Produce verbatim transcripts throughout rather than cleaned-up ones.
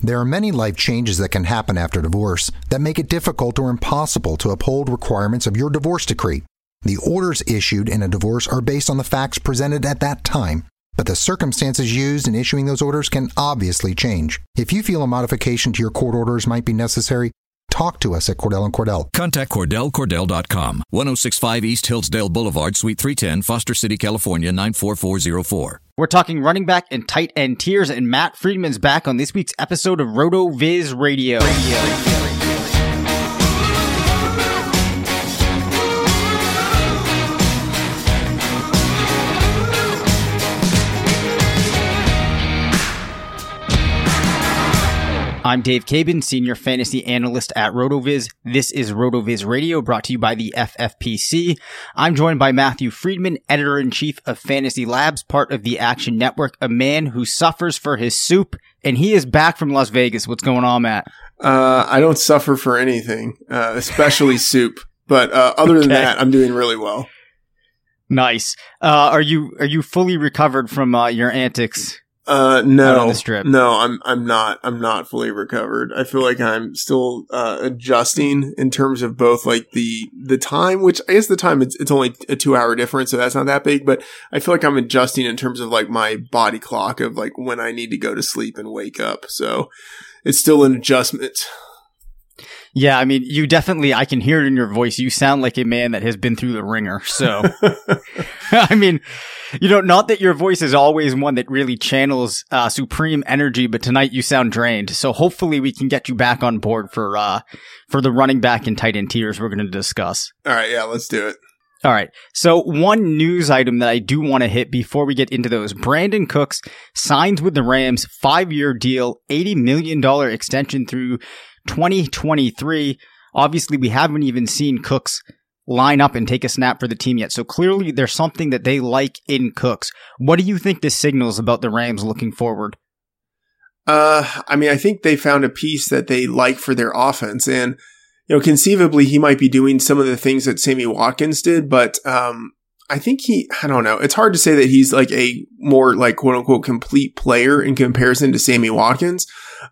There are many life changes that can happen after divorce that make it difficult or impossible to uphold requirements of your divorce decree. The orders issued in a divorce are based on the facts presented at that time, but the circumstances used in issuing those orders can obviously change. If you feel a modification to your court orders might be necessary, talk to us at Cordell and Cordell. Contact Cordell Cordell dot com, ten sixty-five East Hillsdale Boulevard, Suite three ten, Foster City, California, nine four four zero four. We're talking running back and tight end tiers, and Matt Friedman's back on this week's episode of RotoViz Radio. Radio. I'm Dave Cabin, Senior Fantasy Analyst at RotoViz. This is RotoViz Radio, brought to you by the F F P C. I'm joined by Matthew Friedman, Editor-in-Chief of Fantasy Labs, part of the Action Network, a man who suffers for his soup, and he is back from Las Vegas. What's going on, Matt? Uh, I don't suffer for anything, uh, especially soup. But uh, other than okay. that, I'm doing really well. Nice. Uh, are you are you fully recovered from uh, your antics? Uh, no, no, I'm, I'm not, I'm not fully recovered. I feel like I'm still, uh, adjusting in terms of both like the, the time, which I guess the time it's, it's only a two hour difference. So that's not that big, but I feel like I'm adjusting in terms of like my body clock of like when I need to go to sleep and wake up. So it's still an adjustment. Yeah. I mean, you definitely, I can hear it in your voice. You sound like a man that has been through the ringer. So, I mean, you know, not that your voice is always one that really channels uh, supreme energy, but tonight you sound drained. So hopefully we can get you back on board for uh, for the running back and tight end tiers we're going to discuss. All right. Yeah, let's do it. All right. So one news item that I do want to hit before we get into those. Brandon Cooks signs with the Rams, five-year deal, eighty million dollars extension through twenty twenty-three. Obviously, we haven't even seen Cooks line up and take a snap for the team yet. So clearly there's something that they like in Cooks. What do you think this signals about the Rams looking forward? Uh, I mean, I think they found a piece that they like for their offense. And, you know, conceivably he might be doing some of the things that Sammy Watkins did, but, um, I think he, I don't know. It's hard to say that he's like a more like quote unquote complete player in comparison to Sammy Watkins.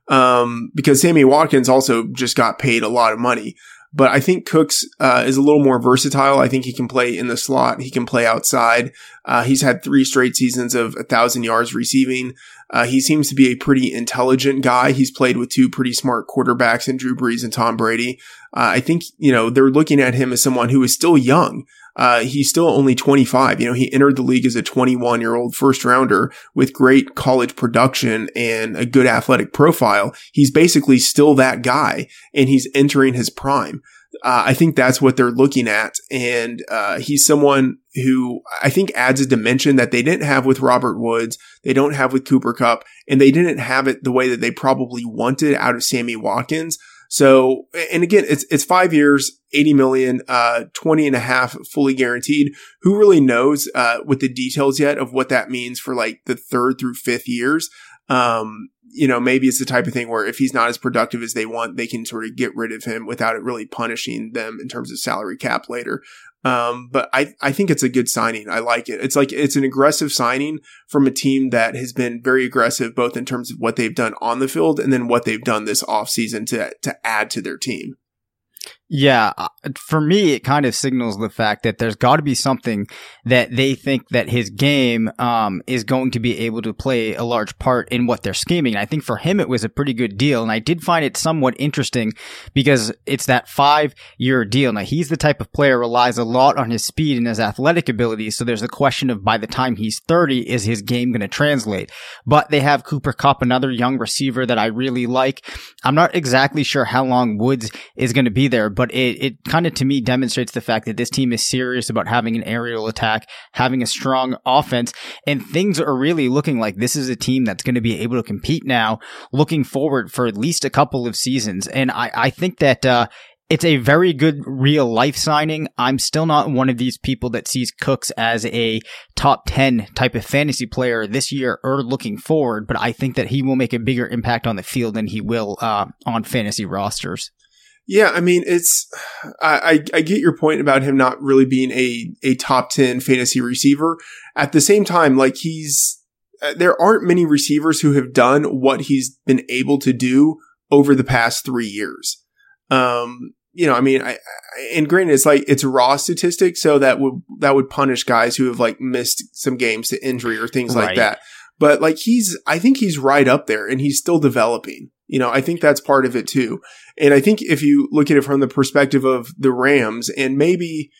Um, because Sammy Watkins also just got paid a lot of money. But I think Cooks, uh, is a little more versatile. I think he can play in the slot. He can play outside. Uh, he's had three straight seasons of a thousand yards receiving. Uh, he seems to be a pretty intelligent guy. He's played with two pretty smart quarterbacks in Drew Brees and Tom Brady. Uh, I think, you know, they're looking at him as someone who is still young. Uh, he's still only twenty-five. You know, he entered the league as a twenty-one-year-old first rounder with great college production and a good athletic profile. He's basically still that guy, and he's entering his prime. Uh, I think that's what they're looking at. And, uh, he's someone who I think adds a dimension that they didn't have with Robert Woods, they don't have with Cooper Cup, and they didn't have it the way that they probably wanted out of Sammy Watkins. So, and again, it's it's five years, eighty million, uh, twenty and a half fully guaranteed. Who really knows uh, with the details yet of what that means for like the third through fifth years? Um, you know, maybe it's the type of thing where if he's not as productive as they want, they can sort of get rid of him without it really punishing them in terms of salary cap later. Um, but I, I think it's a good signing. I like it. It's like, it's an aggressive signing from a team that has been very aggressive, both in terms of what they've done on the field and then what they've done this offseason to, to add to their team. Yeah, for me, it kind of signals the fact that there's got to be something that they think that his game um, is going to be able to play a large part in what they're scheming. And I think for him, it was a pretty good deal. And I did find it somewhat interesting because it's that five-year deal. Now, he's the type of player who relies a lot on his speed and his athletic ability. So there's the question of by the time he's thirty, is his game going to translate? But they have Cooper Cup, another young receiver that I really like. I'm not exactly sure how long Woods is going to be there, but it, it kind of, to me, demonstrates the fact that this team is serious about having an aerial attack, having a strong offense, and things are really looking like this is a team that's going to be able to compete now, looking forward for at least a couple of seasons. And I, I think that uh, it's a very good real-life signing. I'm still not one of these people that sees Cooks as a top ten type of fantasy player this year or looking forward, but I think that he will make a bigger impact on the field than he will uh, on fantasy rosters. Yeah, I mean, it's I, I get your point about him not really being a, a top ten fantasy receiver. At the same time, like he's there aren't many receivers who have done what he's been able to do over the past three years. Um, you know, I mean, I, I and granted, it's like it's raw statistics, so that would that would punish guys who have like missed some games to injury or things right. like that. But like he's I think he's right up there and he's still developing. You know, I think that's part of it too. And I think if you look at it from the perspective of the Rams and maybe,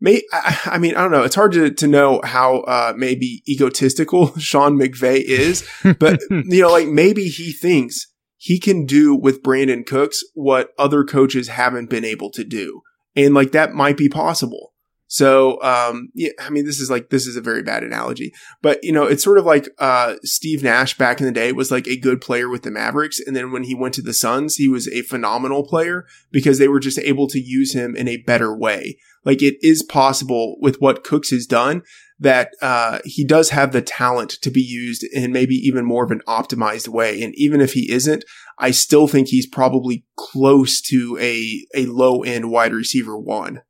may, I mean, I don't know. It's hard to, to know how uh, maybe egotistical Sean McVay is, but you know, like maybe he thinks he can do with Brandon Cooks what other coaches haven't been able to do. And like that might be possible. So, um, yeah, I mean, this is like, this is a very bad analogy, but you know, it's sort of like, uh, Steve Nash back in the day was like a good player with the Mavericks. And then when he went to the Suns, he was a phenomenal player because they were just able to use him in a better way. Like it is possible with what Cooks has done that, uh, he does have the talent to be used in maybe even more of an optimized way. And even if he isn't, I still think he's probably close to a, a low end wide receiver one.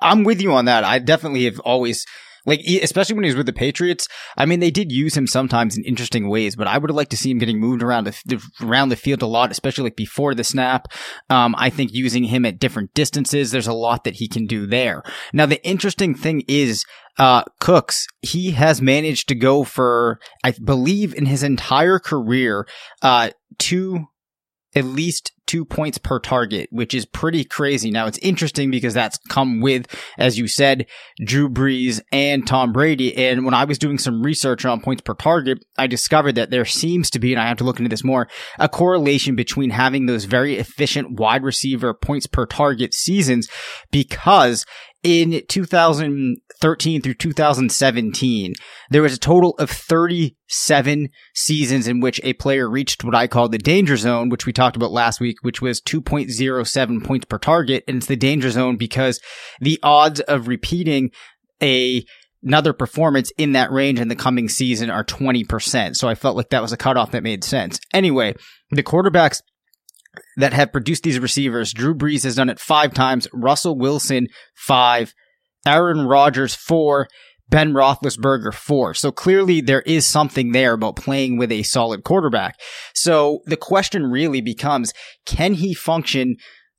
I'm with you on that. I definitely have always, like, especially when he was with the Patriots. I mean, they did use him sometimes in interesting ways, but I would have liked to see him getting moved around the around the field a lot, especially like before the snap. Um, I think using him at different distances, there's a lot that he can do there. Now, the interesting thing is, Uh, Cooks, he has managed to go for, I believe, in his entire career, uh, two. at least two points per target, which is pretty crazy. Now, it's interesting because that's come with, as you said, Drew Brees and Tom Brady. And when I was doing some research on points per target, I discovered that there seems to be, and I have to look into this more, a correlation between having those very efficient wide receiver points per target seasons because in two thousand thirteen through two thousand seventeen, there was a total of thirty-seven seasons in which a player reached what I call the danger zone, which we talked about last week, which was two point oh seven points per target. And it's the danger zone because the odds of repeating a another performance in that range in the coming season are twenty percent. So I felt like that was a cutoff that made sense. Anyway, the quarterbacks that have produced these receivers, Drew Brees has done it five times, Russell Wilson five, Aaron Rodgers four, Ben Roethlisberger four. So clearly there is something there about playing with a solid quarterback. So the question really becomes, can he function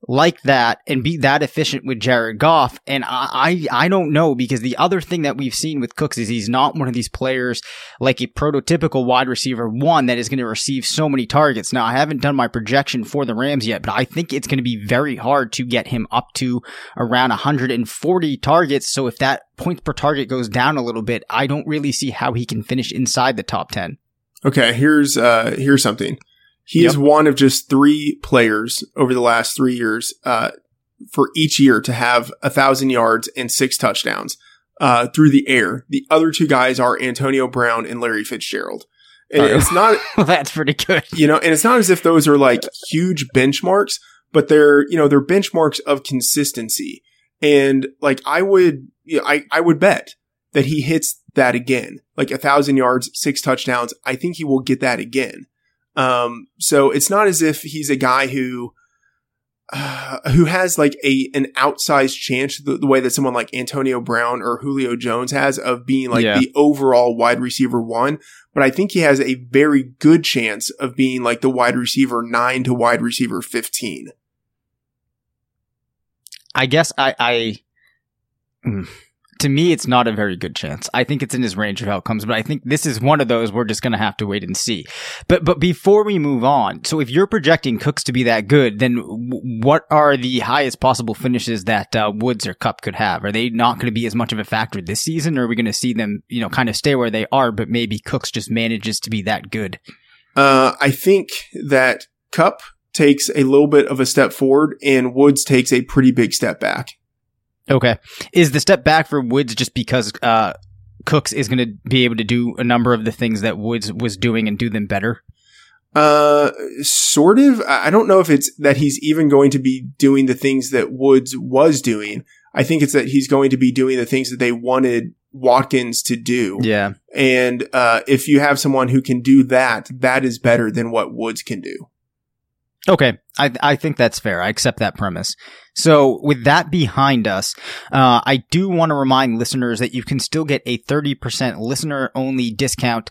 like that and be that efficient with Jared Goff? And I, I, I don't know, because the other thing that we've seen with Cooks is he's not one of these players like a prototypical wide receiver one that is going to receive so many targets. Now, I haven't done my projection for the Rams yet, but I think it's going to be very hard to get him up to around one hundred forty targets. So if that points per target goes down a little bit, I don't really see how he can finish inside the top ten. Okay. Here's, uh, here's something. He yep. is one of just three players over the last three years uh, for each year to have one thousand yards and six touchdowns. uh, through the air. The other two guys are Antonio Brown and Larry Fitzgerald. And oh, it's not well, that's pretty good. You know, and it's not as if those are like huge benchmarks, but they're, you know, they're benchmarks of consistency. And like I would you know, I, I would bet that he hits that again. Like a thousand yards, six touchdowns. I think he will get that again. Um, so it's not as if he's a guy who uh, who has like a an outsized chance the, the way that someone like Antonio Brown or Julio Jones has of being like yeah. the overall wide receiver one. But I think he has a very good chance of being like the wide receiver nine to wide receiver fifteen. I guess I, I mm. to me, it's not a very good chance. I think it's in his range of outcomes, but I think this is one of those we're just going to have to wait and see. But but before we move on, so if you're projecting Cooks to be that good, then what are the highest possible finishes that uh, Woods or Cup could have? Are they not going to be as much of a factor this season, or are we going to see them, you know, kind of stay where they are, but maybe Cooks just manages to be that good? Uh, I think that Cup takes a little bit of a step forward and Woods takes a pretty big step back. Okay. Is the step back for Woods just because uh, Cooks is going to be able to do a number of the things that Woods was doing and do them better? Uh, sort of. I don't know if it's that he's even going to be doing the things that Woods was doing. I think it's that he's going to be doing the things that they wanted Watkins to do. Yeah. And uh, if you have someone who can do that, that is better than what Woods can do. Okay, I I think that's fair. I accept that premise. So with that behind us, uh, I do want to remind listeners that you can still get a thirty percent listener-only discount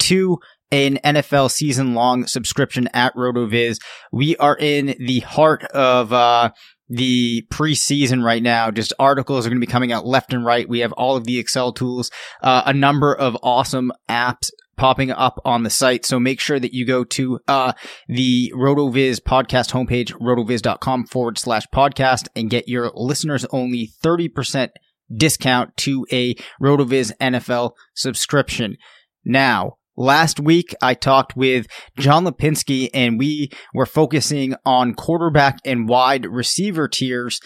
to an N F L season-long subscription at RotoViz. We are in the heart of uh the preseason right now. Just articles are going to be coming out left and right. We have all of the Excel tools, uh, a number of awesome apps popping up on the site. So make sure that you go to uh, the RotoViz podcast homepage, rotoviz.com forward slash podcast, and get your listeners only thirty percent discount to a RotoViz N F L subscription. Now, last week, I talked with John Lipinski, and we were focusing on quarterback and wide receiver tiers.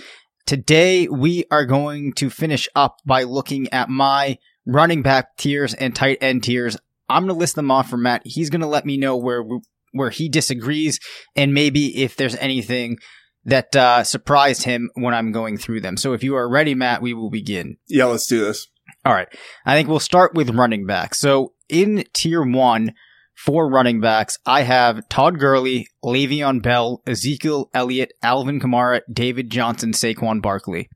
Today, we are going to finish up by looking at my running back tiers and tight end tiers. I'm going to list them off for Matt. He's going to let me know where where he disagrees and maybe if there's anything that uh, surprised him when I'm going through them. So if you are ready, Matt, we will begin. Yeah, let's do this. All right. I think we'll start with running back. So in tier one for running backs, I have Todd Gurley, Le'Veon Bell, Ezekiel Elliott, Alvin Kamara, David Johnson, Saquon Barkley.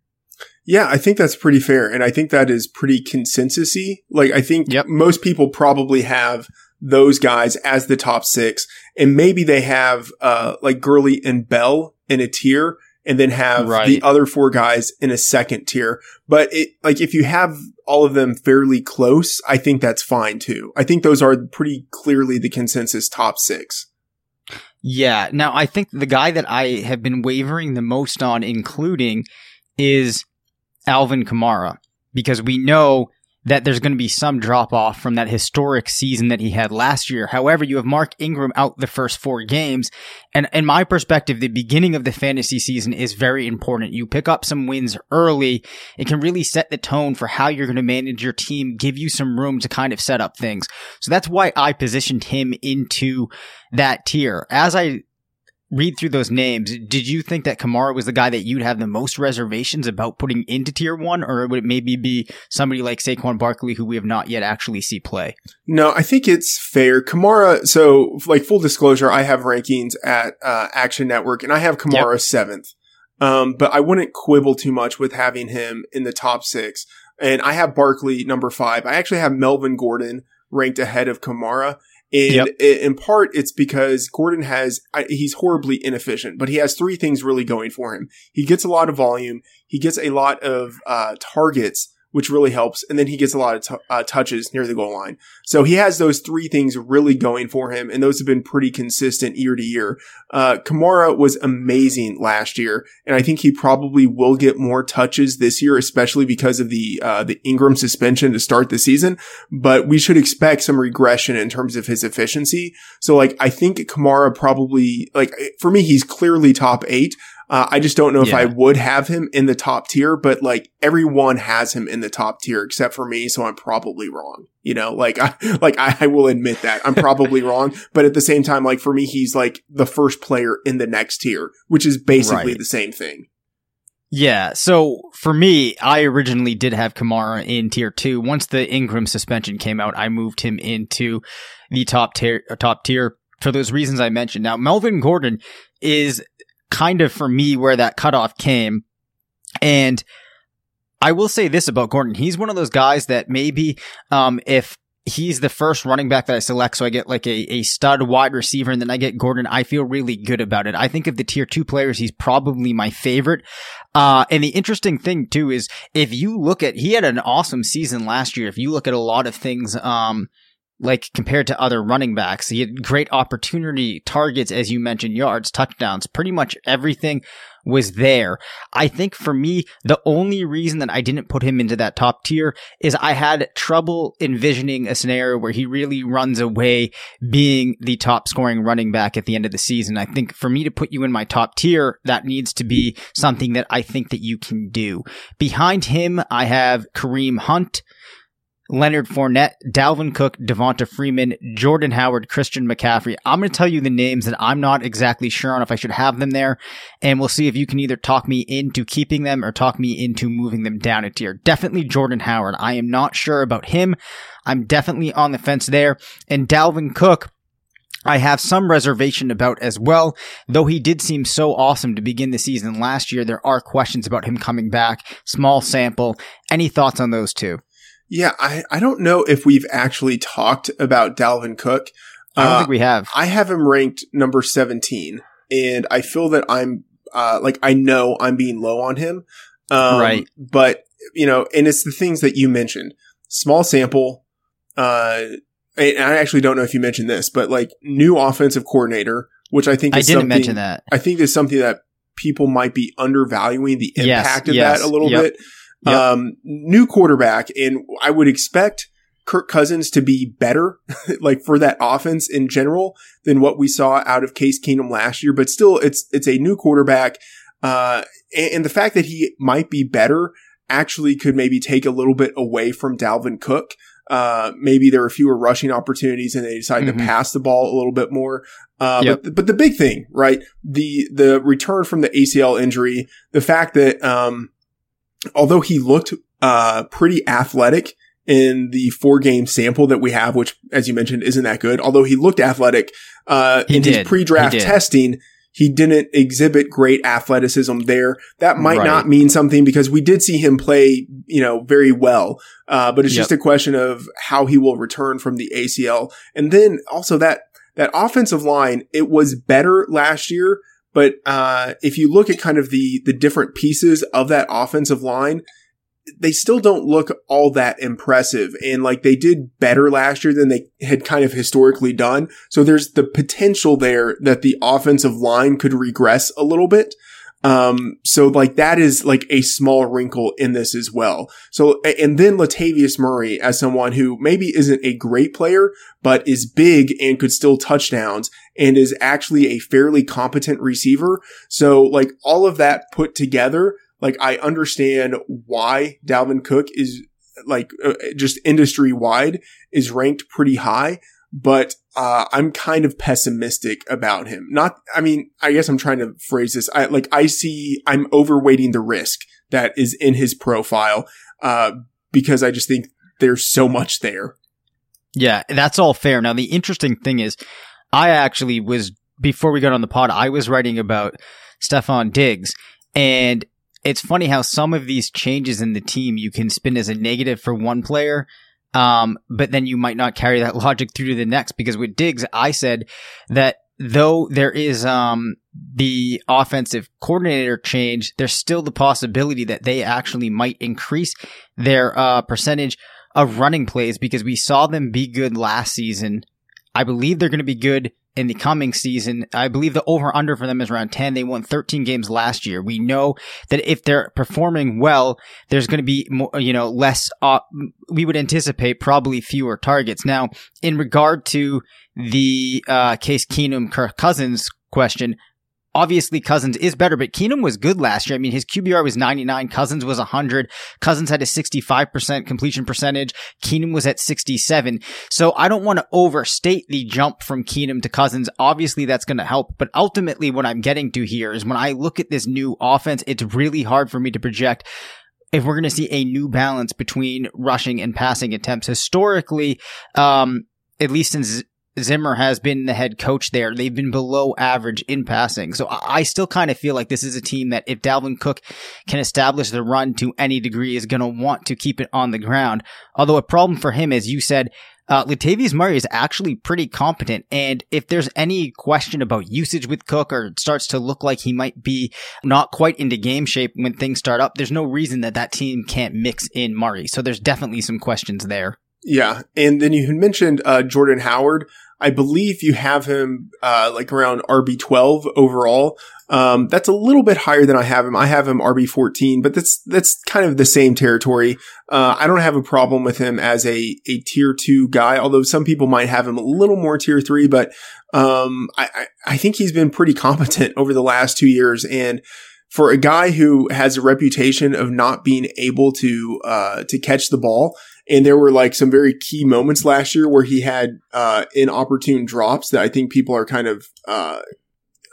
Yeah, I think that's pretty fair. And I think that is pretty consensus-y. Like, I think yep. most people probably have those guys as the top six. And maybe they have, uh, like Gurley and Bell in a tier and then have right. the other four guys in a second tier. But it, like, if you have all of them fairly close, I think that's fine too. I think those are pretty clearly the consensus top six. Yeah. Now, I think the guy that I have been wavering the most on, including, is Alvin Kamara, because we know that there's going to be some drop off from that historic season that he had last year. However, you have Mark Ingram out the first four games. And in my perspective, the beginning of the fantasy season is very important. You pick up some wins early. It can really set the tone for how you're going to manage your team, give you some room to kind of set up things. So that's why I positioned him into that tier. As I read through those names, did you think that Kamara was the guy that you'd have the most reservations about putting into tier one, or would it maybe be somebody like Saquon Barkley who we have not yet actually see play? No, I think it's fair. Kamara, so like full disclosure, I have rankings at uh, Action Network, and I have Kamara yep. seventh, um, but I wouldn't quibble too much with having him in the top six. And I have Barkley number five. I actually have Melvin Gordon ranked ahead of Kamara. And yep. in part, it's because Gordon has – he's horribly inefficient, but he has three things really going for him. He gets a lot of volume. He gets a lot of uh, targets, which really helps, and then he gets a lot of t- uh, touches near the goal line. So he has those three things really going for him, and those have been pretty consistent year to year. Uh, Kamara was amazing last year, and I think he probably will get more touches this year, especially because of the uh, the Ingram suspension to start the season. But we should expect some regression in terms of his efficiency. So, like, I think Kamara probably, like, for me, he's clearly top eight. Uh, I just don't know yeah. if I would have him in the top tier, but like everyone has him in the top tier except for me. So I'm probably wrong. You know, like, I, like I, I will admit that I'm probably wrong, but at the same time, like for me, he's like the first player in the next tier, which is basically right. the same thing. Yeah. So for me, I originally did have Kamara in tier two. Once the Ingram suspension came out, I moved him into the top tier, top tier for those reasons I mentioned. Now, Melvin Gordon is kind of for me where that cutoff came. And I will say this about Gordon. He's one of those guys that maybe, um, if he's the first running back that I select, so I get like a, a stud wide receiver and then I get Gordon, I feel really good about it. I think of the tier two players, he's probably my favorite. Uh, and the interesting thing too is if you look at, he had an awesome season last year. If you look at a lot of things, um, like compared to other running backs, he had great opportunity, targets, as you mentioned, yards, touchdowns, pretty much everything was there. I think for me, the only reason that I didn't put him into that top tier is I had trouble envisioning a scenario where he really runs away being the top scoring running back at the end of the season. I think for me to put you in my top tier, that needs to be something that I think that you can do. Behind him, I have Kareem Hunt, Leonard Fournette, Dalvin Cook, Devonta Freeman, Jordan Howard, Christian McCaffrey. I'm going to tell you the names that I'm not exactly sure on if I should have them there, and we'll see if you can either talk me into keeping them or talk me into moving them down a tier. Definitely Jordan Howard. I am not sure about him. I'm definitely on the fence there. And Dalvin Cook, I have some reservation about as well, though he did seem so awesome to begin the season last year. There are questions about him coming back. Small sample. Any thoughts on those two? Yeah, I, I don't know if we've actually talked about Dalvin Cook. I don't uh, think we have. I have him ranked number seventeen, and I feel that I'm uh, like I know I'm being low on him. Um, right. But, you know, and it's the things that you mentioned. Small sample. Uh, and I actually don't know if you mentioned this, but like new offensive coordinator, which I think is I didn't something, mention that. I think is something that people might be undervaluing the impact yes, of yes, that a little yep. bit. Yep. Um, new quarterback, and I would expect Kirk Cousins to be better, like for that offense in general, than what we saw out of Case Keenum last year. But still, it's it's a new quarterback, uh, and, and the fact that he might be better actually could maybe take a little bit away from Dalvin Cook. Uh, maybe there are fewer rushing opportunities, and they decide mm-hmm. to pass the ball a little bit more. Uh, yep. but but the big thing, right? The the return from the A C L injury, the fact that um. although he looked uh pretty athletic in the four-game sample that we have, which, as you mentioned, isn't that good. Although he looked athletic uh he in did. his pre-draft he testing, he didn't exhibit great athleticism there. That might right. not mean something because we did see him play, you know, very well. Uh But it's yep. just a question of how he will return from the A C L. And then also that that offensive line, it was better last year. But uh if you look at kind of the the different pieces of that offensive line, they still don't look all that impressive. And like they did better last year than they had kind of historically done. So there's the potential there that the offensive line could regress a little bit. Um so like that is like a small wrinkle in this as well. So and then Latavius Murray as someone who maybe isn't a great player but is big and could still touchdowns and is actually a fairly competent receiver. So like all of that put together, like I understand why Dalvin Cook is like uh, just industry wide is ranked pretty high. But, uh, I'm kind of pessimistic about him. Not, I mean, I guess I'm trying to phrase this. I, like, I see, I'm overweighting the risk that is in his profile, uh, because I just think there's so much there. Yeah, that's all fair. Now, the interesting thing is, I actually was, before we got on the pod, I was writing about Stephon Diggs, and it's funny how some of these changes in the team you can spin as a negative for one player. Um, but then you might not carry that logic through to the next, because with Diggs, I said that though there is, um, the offensive coordinator change, there's still the possibility that they actually might increase their, uh, percentage of running plays, because we saw them be good last season. I believe they're going to be good in the coming season. I believe the over-under for them is around ten. They won thirteen games last year. We know that if they're performing well, there's going to be more, you know, less, uh, we would anticipate probably fewer targets. Now, in regard to the uh Case Keenum, Kirk Cousins question, Obviously, Cousins is better, but Keenum was good last year. I mean, his Q B R was ninety-nine. Cousins was one hundred. Cousins had a sixty-five percent completion percentage. Keenum was at sixty-seven. So I don't want to overstate the jump from Keenum to Cousins. Obviously, that's going to help. But ultimately, what I'm getting to here is when I look at this new offense, it's really hard for me to project if we're going to see a new balance between rushing and passing attempts. Historically, um, at least in Z- Zimmer has been the head coach there, they've been below average in passing. So I still kind of feel like this is a team that if Dalvin Cook can establish the run to any degree is going to want to keep it on the ground. Although a problem for him, as you said, Uh, Latavius Murray is actually pretty competent, and if there's any question about usage with Cook or it starts to look like he might be not quite into game shape when things start up, there's no reason that that team can't mix in Murray. So there's definitely some questions there. Yeah, and then you had mentioned uh, Jordan Howard. I believe you have him uh, like around R B twelve overall. Um, that's a little bit higher than I have him. I have him R B fourteen, but that's, that's kind of the same territory. Uh, I don't have a problem with him as a, a tier two guy, although some people might have him a little more tier three, but, um, I, I think he's been pretty competent over the last two years. And for a guy who has a reputation of not being able to, uh, to catch the ball, and there were like some very key moments last year where he had, uh, inopportune drops that I think people are kind of, uh,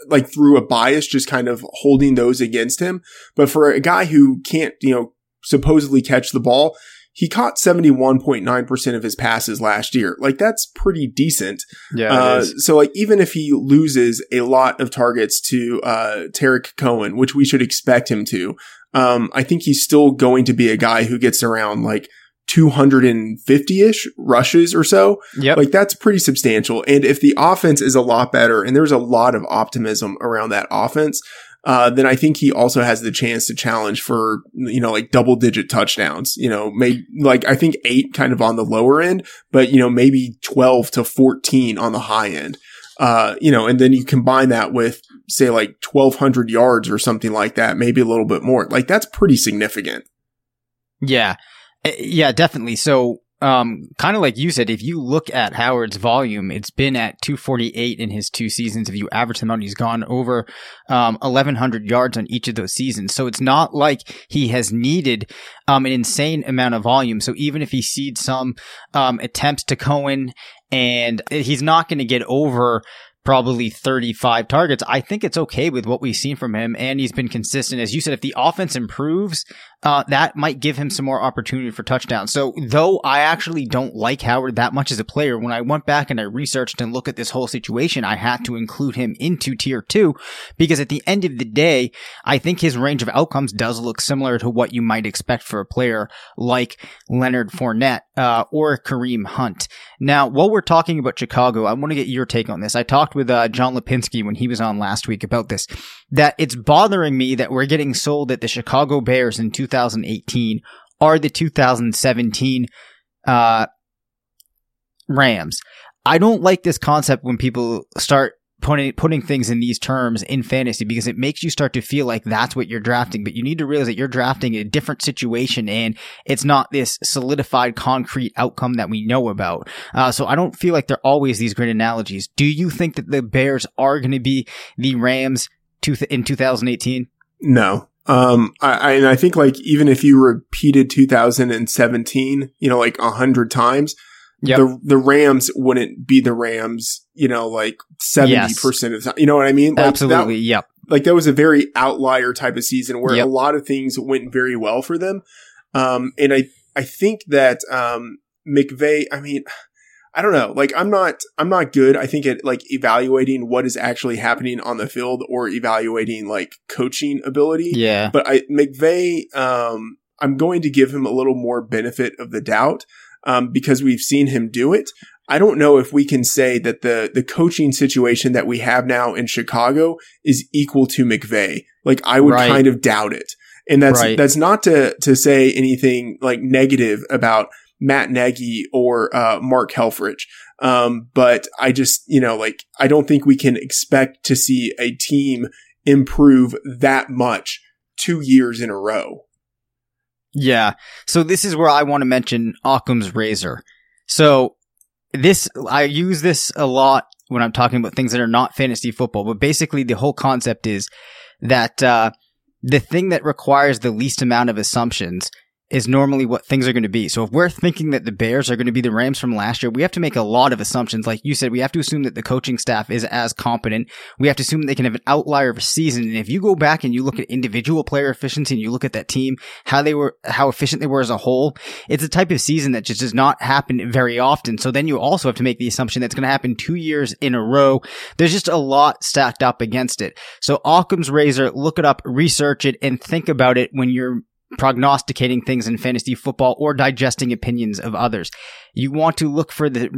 like through a bias, just kind of holding those against him. But for a guy who can't, you know, supposedly catch the ball, he caught seventy-one point nine percent of his passes last year. Like that's pretty decent. Yeah. Uh, so like even if he loses a lot of targets to, uh, Tarek Cohen, which we should expect him to, um, I think he's still going to be a guy who gets around like two hundred fifty-ish rushes or so. Yep. Like that's pretty substantial. And if the offense is a lot better, and there's a lot of optimism around that offense, uh, then I think he also has the chance to challenge for, you know, like double digit touchdowns, you know, maybe like I think eight kind of on the lower end, but you know, maybe twelve to fourteen on the high end. Uh, you know, and then you combine that with say like twelve hundred yards or something like that, maybe a little bit more. Like that's pretty significant. Yeah. Yeah, definitely. So, um, kind of like you said, if you look at Howard's volume, it's been at two forty-eight in his two seasons. If you average him out, he's gone over, um, eleven hundred yards on each of those seasons. So it's not like he has needed, um, an insane amount of volume. So even if he sees some, um, attempts to Cohen, and he's not going to get over probably thirty-five targets, I think it's okay with what we've seen from him, and he's been consistent. As you said, if the offense improves, uh, that might give him some more opportunity for touchdowns. So though I actually don't like Howard that much as a player, when I went back and I researched and looked at this whole situation, I had to include him into tier two, because at the end of the day, I think his range of outcomes does look similar to what you might expect for a player like Leonard Fournette, uh, or Kareem Hunt. Now, while we're talking about Chicago, I want to get your take on this. I talked with uh, John Lipinski when he was on last week about this, that it's bothering me that we're getting sold that the Chicago Bears in two thousand eighteen are the two thousand seventeen uh, Rams. I don't like this concept when people start putting putting things in these terms in fantasy, because it makes you start to feel like that's what you're drafting, but you need to realize that you're drafting a different situation, and it's not this solidified concrete outcome that we know about. Uh, so I don't feel like they're always these great analogies. Do you think that the Bears are going to be the Rams to th- in two thousand eighteen? No. Um, I, I, and I think like even if you repeated two thousand seventeen, you know, like a hundred times, yep, the the Rams wouldn't be the Rams, you know, like seventy percent yes. of the time. You know what I mean? Like, absolutely. That, yep. Like that was a very outlier type of season where yep. a lot of things went very well for them. Um, and I, I think that, um, McVay, I mean, I don't know. Like I'm not, I'm not good, I think, at like evaluating what is actually happening on the field or evaluating like coaching ability. Yeah. But I, McVay, um, I'm going to give him a little more benefit of the doubt, um, because we've seen him do it. I don't know if we can say that the, the coaching situation that we have now in Chicago is equal to McVay. Like I would right. kind of doubt it. And that's, right. that's not to, to say anything like negative about Matt Nagy or uh Mark Helfrich. Um, but I just, you know, like I don't think we can expect to see a team improve that much two years in a row. Yeah. So this is where I want to mention Occam's razor. So this, I use this a lot when I'm talking about things that are not fantasy football. But basically, the whole concept is that uh, the thing that requires the least amount of assumptions is normally what things are going to be. So if we're thinking that the Bears are going to be the Rams from last year, we have to make a lot of assumptions. Like you said, we have to assume that the coaching staff is as competent. We have to assume they can have an outlier of a season. And if you go back and you look at individual player efficiency and you look at that team, how they were, how efficient they were as a whole, it's a type of season that just does not happen very often. So then you also have to make the assumption that's going to happen two years in a row. There's just a lot stacked up against it. So Occam's razor, look it up, research it, and think about it when you're prognosticating things in fantasy football or digesting opinions of others. You want to look for the,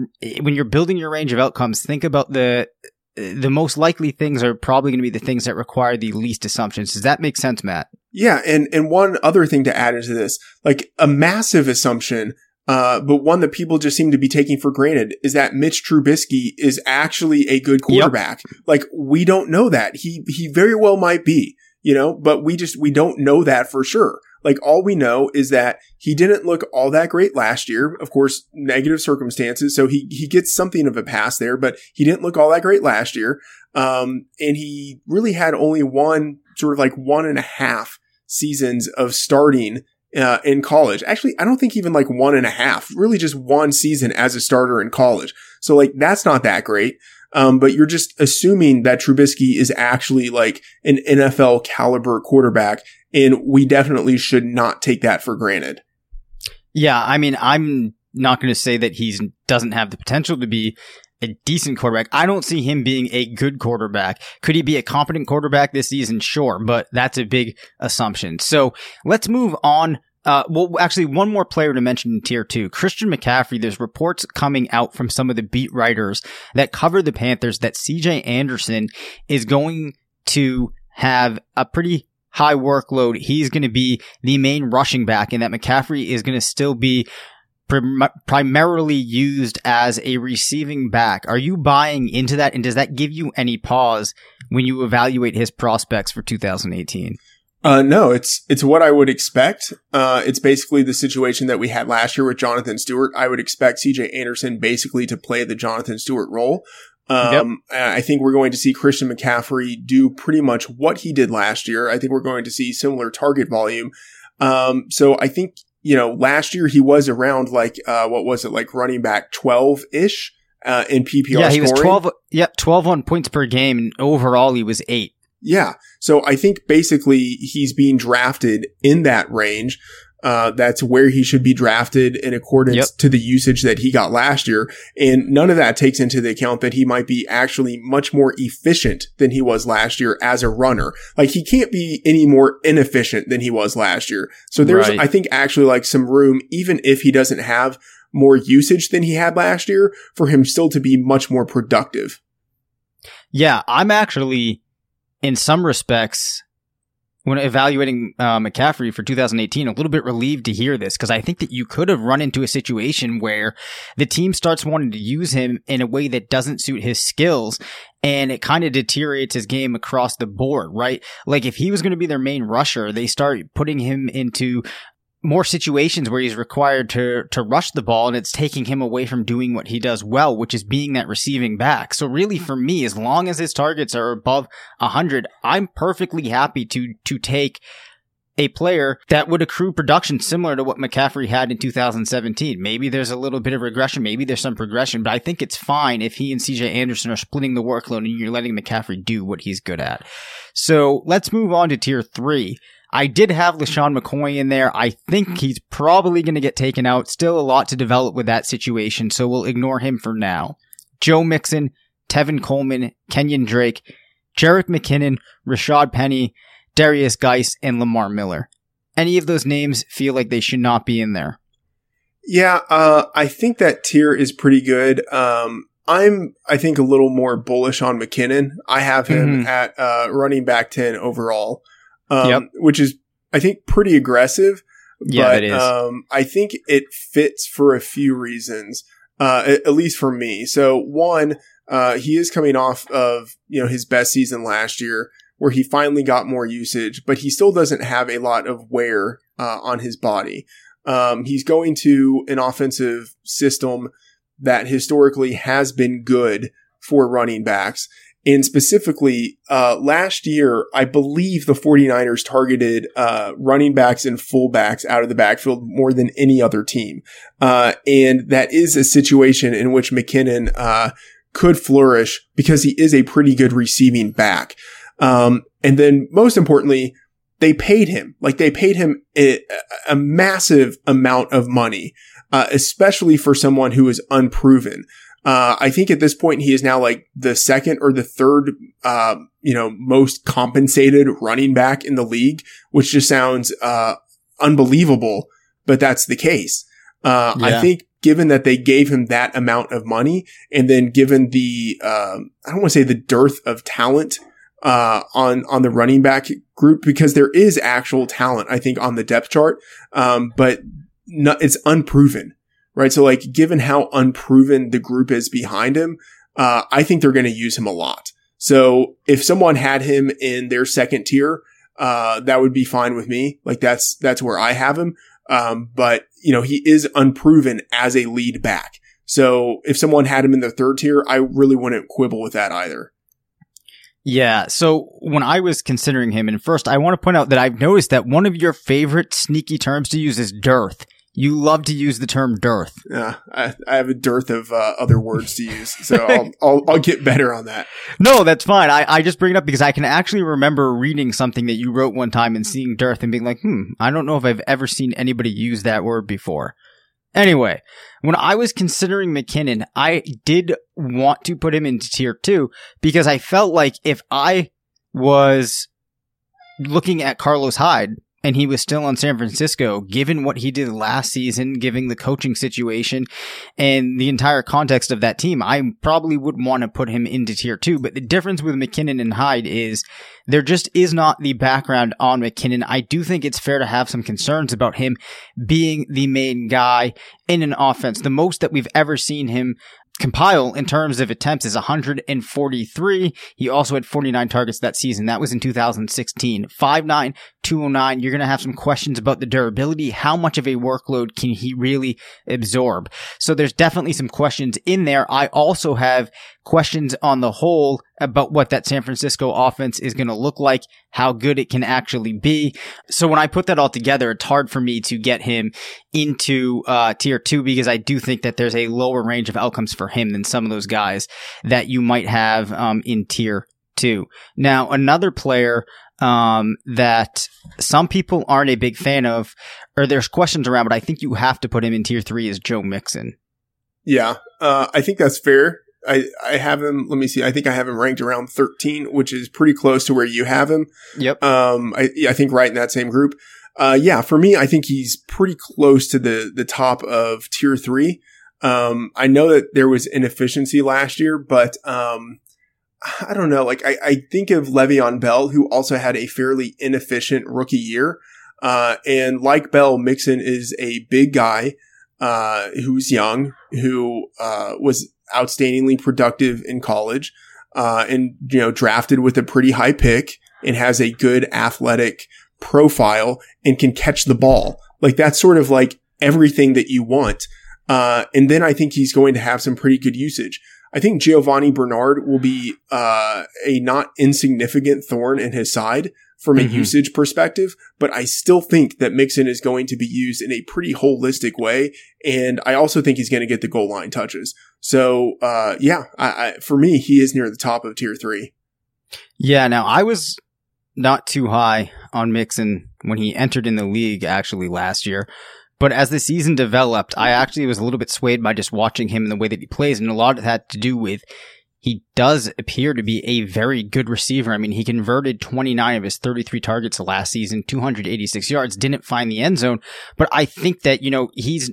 when you're building your range of outcomes, think about the, the most likely things are probably going to be the things that require the least assumptions. Does that make sense, Matt? Yeah. And, and one other thing to add into this, like a massive assumption, uh, but one that people just seem to be taking for granted is that Mitch Trubisky is actually a good quarterback. Yep. Like we don't know that. He, he very well might be, you know, but we just, we don't know that for sure. Like all we know is that he didn't look all that great last year. Of course, negative circumstances. So he, he gets something of a pass there, but he didn't look all that great last year. Um, and he really had only one sort of like one and a half seasons of starting, uh, in college. Actually, I don't think even like one and a half, really just one season as a starter in college. So like that's not that great. Um, but you're just assuming that Trubisky is actually like an N F L caliber quarterback. And we definitely should not take that for granted. Yeah, I mean, I'm not going to say that he doesn't have the potential to be a decent quarterback. I don't see him being a good quarterback. Could he be a competent quarterback this season? Sure, but that's a big assumption. So let's move on. Uh, well, actually, one more player to mention in tier two, Christian McCaffrey. There's reports coming out from some of the beat writers that cover the Panthers that C J Anderson is going to have a pretty high workload. He's going to be the main rushing back, and that McCaffrey is going to still be prim- primarily used as a receiving back. Are you buying into that? And does that give you any pause when you evaluate his prospects for two thousand eighteen? Uh, no, it's, it's what I would expect. Uh, it's basically the situation that we had last year with Jonathan Stewart. I would expect C J Anderson basically to play the Jonathan Stewart role. Um, yep. I think we're going to see Christian McCaffrey do pretty much what he did last year. I think we're going to see similar target volume. Um, so I think, you know, last year he was around like, uh, what was it? Like running back twelve-ish, uh, in P P R scoring. Yeah, he was twelve, yep, twelve on points per game. And overall he was eight. Yeah. So I think basically he's being drafted in that range. Uh, that's where he should be drafted in accordance yep. to the usage that he got last year. And none of that takes into the account that he might be actually much more efficient than he was last year as a runner. Like he can't be any more inefficient than he was last year. So there's, right. I think actually like some room, even if he doesn't have more usage than he had last year, for him still to be much more productive. Yeah. I'm actually in some respects, when evaluating uh, McCaffrey for two thousand eighteen, a little bit relieved to hear this, because I think that you could have run into a situation where the team starts wanting to use him in a way that doesn't suit his skills, and it kind of deteriorates his game across the board, right? Like if he was going to be their main rusher, they start putting him into more situations where he's required to to rush the ball, and it's taking him away from doing what he does well, which is being that receiving back. So really for me, as long as his targets are above one hundred, I'm perfectly happy to to take a player that would accrue production similar to what McCaffrey had in two thousand seventeen. Maybe there's a little bit of regression, maybe there's some progression, but I think it's fine if he and C J Anderson are splitting the workload and you're letting McCaffrey do what he's good at. So let's move on to tier three. I did have LaShawn McCoy in there. I think he's probably going to get taken out. Still a lot to develop with that situation, so we'll ignore him for now. Joe Mixon, Tevin Coleman, Kenyon Drake, Jerick McKinnon, Rashad Penny, Darius Geis, and Lamar Miller. Any of those names feel like they should not be in there? Yeah, uh, I think that tier is pretty good. Um, I'm, I think, a little more bullish on McKinnon. I have him mm-hmm. at uh, running back ten overall. Um, yep. Which is, I think, pretty aggressive, yeah, but, it is. um, I think it fits for a few reasons, uh, at, at least for me. So one, uh, he is coming off of, you know, his best season last year where he finally got more usage, but he still doesn't have a lot of wear, uh, on his body. Um, he's going to an offensive system that historically has been good, for running backs. And specifically, uh, last year, I believe the 49ers targeted, uh, running backs and fullbacks out of the backfield more than any other team. Uh, and that is a situation in which McKinnon, uh, could flourish because he is a pretty good receiving back. Um, and then most importantly, they paid him, like they paid him a, a massive amount of money, uh, especially for someone who is unproven. Uh, I think at this point he is now like the second or the third, uh, you know, most compensated running back in the league, which just sounds, uh, unbelievable, but that's the case. Uh, yeah. I think given that they gave him that amount of money and then given the, um, I don't want to say the dearth of talent, uh, on, on the running back group, because there is actual talent, I think, on the depth chart. Um, but no, it's unproven. Right. So like, given how unproven the group is behind him, uh, I think they're going to use him a lot. So if someone had him in their second tier, uh, that would be fine with me. Like that's, that's where I have him. Um, but you know, he is unproven as a lead back. So if someone had him in their third tier, I really wouldn't quibble with that either. Yeah. So when I was considering him, and first I want to point out that I've noticed that one of your favorite sneaky terms to use is dearth. You love to use the term dearth. Yeah, I, I have a dearth of uh, other words to use, so I'll, I'll I'll get better on that. No, that's fine. I, I just bring it up because I can actually remember reading something that you wrote one time and seeing dearth and being like, hmm, I don't know if I've ever seen anybody use that word before. Anyway, when I was considering McKinnon, I did want to put him into tier two because I felt like if I was looking at Carlos Hyde, and he was still on San Francisco, given what he did last season, given the coaching situation and the entire context of that team, I probably would want to put him into tier two. But the difference with McKinnon and Hyde is there just is not the background on McKinnon. I do think it's fair to have some concerns about him being the main guy in an offense. The most that we've ever seen him compile in terms of attempts is one hundred forty-three. He also had forty-nine targets that season. That was in two thousand sixteen. five nine, two oh nine. You're going to have some questions about the durability. How much of a workload can he really absorb? So there's definitely some questions in there. I also have questions on the whole about what that San Francisco offense is going to look like, how good it can actually be. So when I put that all together, it's hard for me to get him into uh, tier two because I do think that there's a lower range of outcomes for him than some of those guys that you might have um, in tier two. Now, another player um, that some people aren't a big fan of, or there's questions around, but I think you have to put him in tier three is Joe Mixon. Yeah, uh, I think that's fair. I, I have him, let me see, I think I have him ranked around thirteen, which is pretty close to where you have him. Yep. Um, I, I think right in that same group. Uh, yeah, for me, I think he's pretty close to the, the top of tier three. Um, I know that there was inefficiency last year, but, um, I don't know. Like I, I think of Le'Veon Bell, who also had a fairly inefficient rookie year. Uh, and like Bell, Mixon is a big guy, uh, who's young, who, uh, was outstandingly productive in college, uh, and, you know, drafted with a pretty high pick and has a good athletic profile and can catch the ball. Like that's sort of like everything that you want. Uh, and then I think he's going to have some pretty good usage. I think Giovanni Bernard will be, uh, a not insignificant thorn in his side from a mm-hmm. usage perspective, but I still think that Mixon is going to be used in a pretty holistic way. And I also think he's going to get the goal line touches. So, uh, yeah, I, I, for me, he is near the top of tier three. Yeah. Now I was not too high on Mixon when he entered in the league actually last year. But as the season developed, I actually was a little bit swayed by just watching him and the way that he plays. And a lot of that had to do with he does appear to be a very good receiver. I mean, he converted twenty-nine of his thirty-three targets last season, two hundred eighty-six yards, didn't find the end zone. But I think that, you know, he's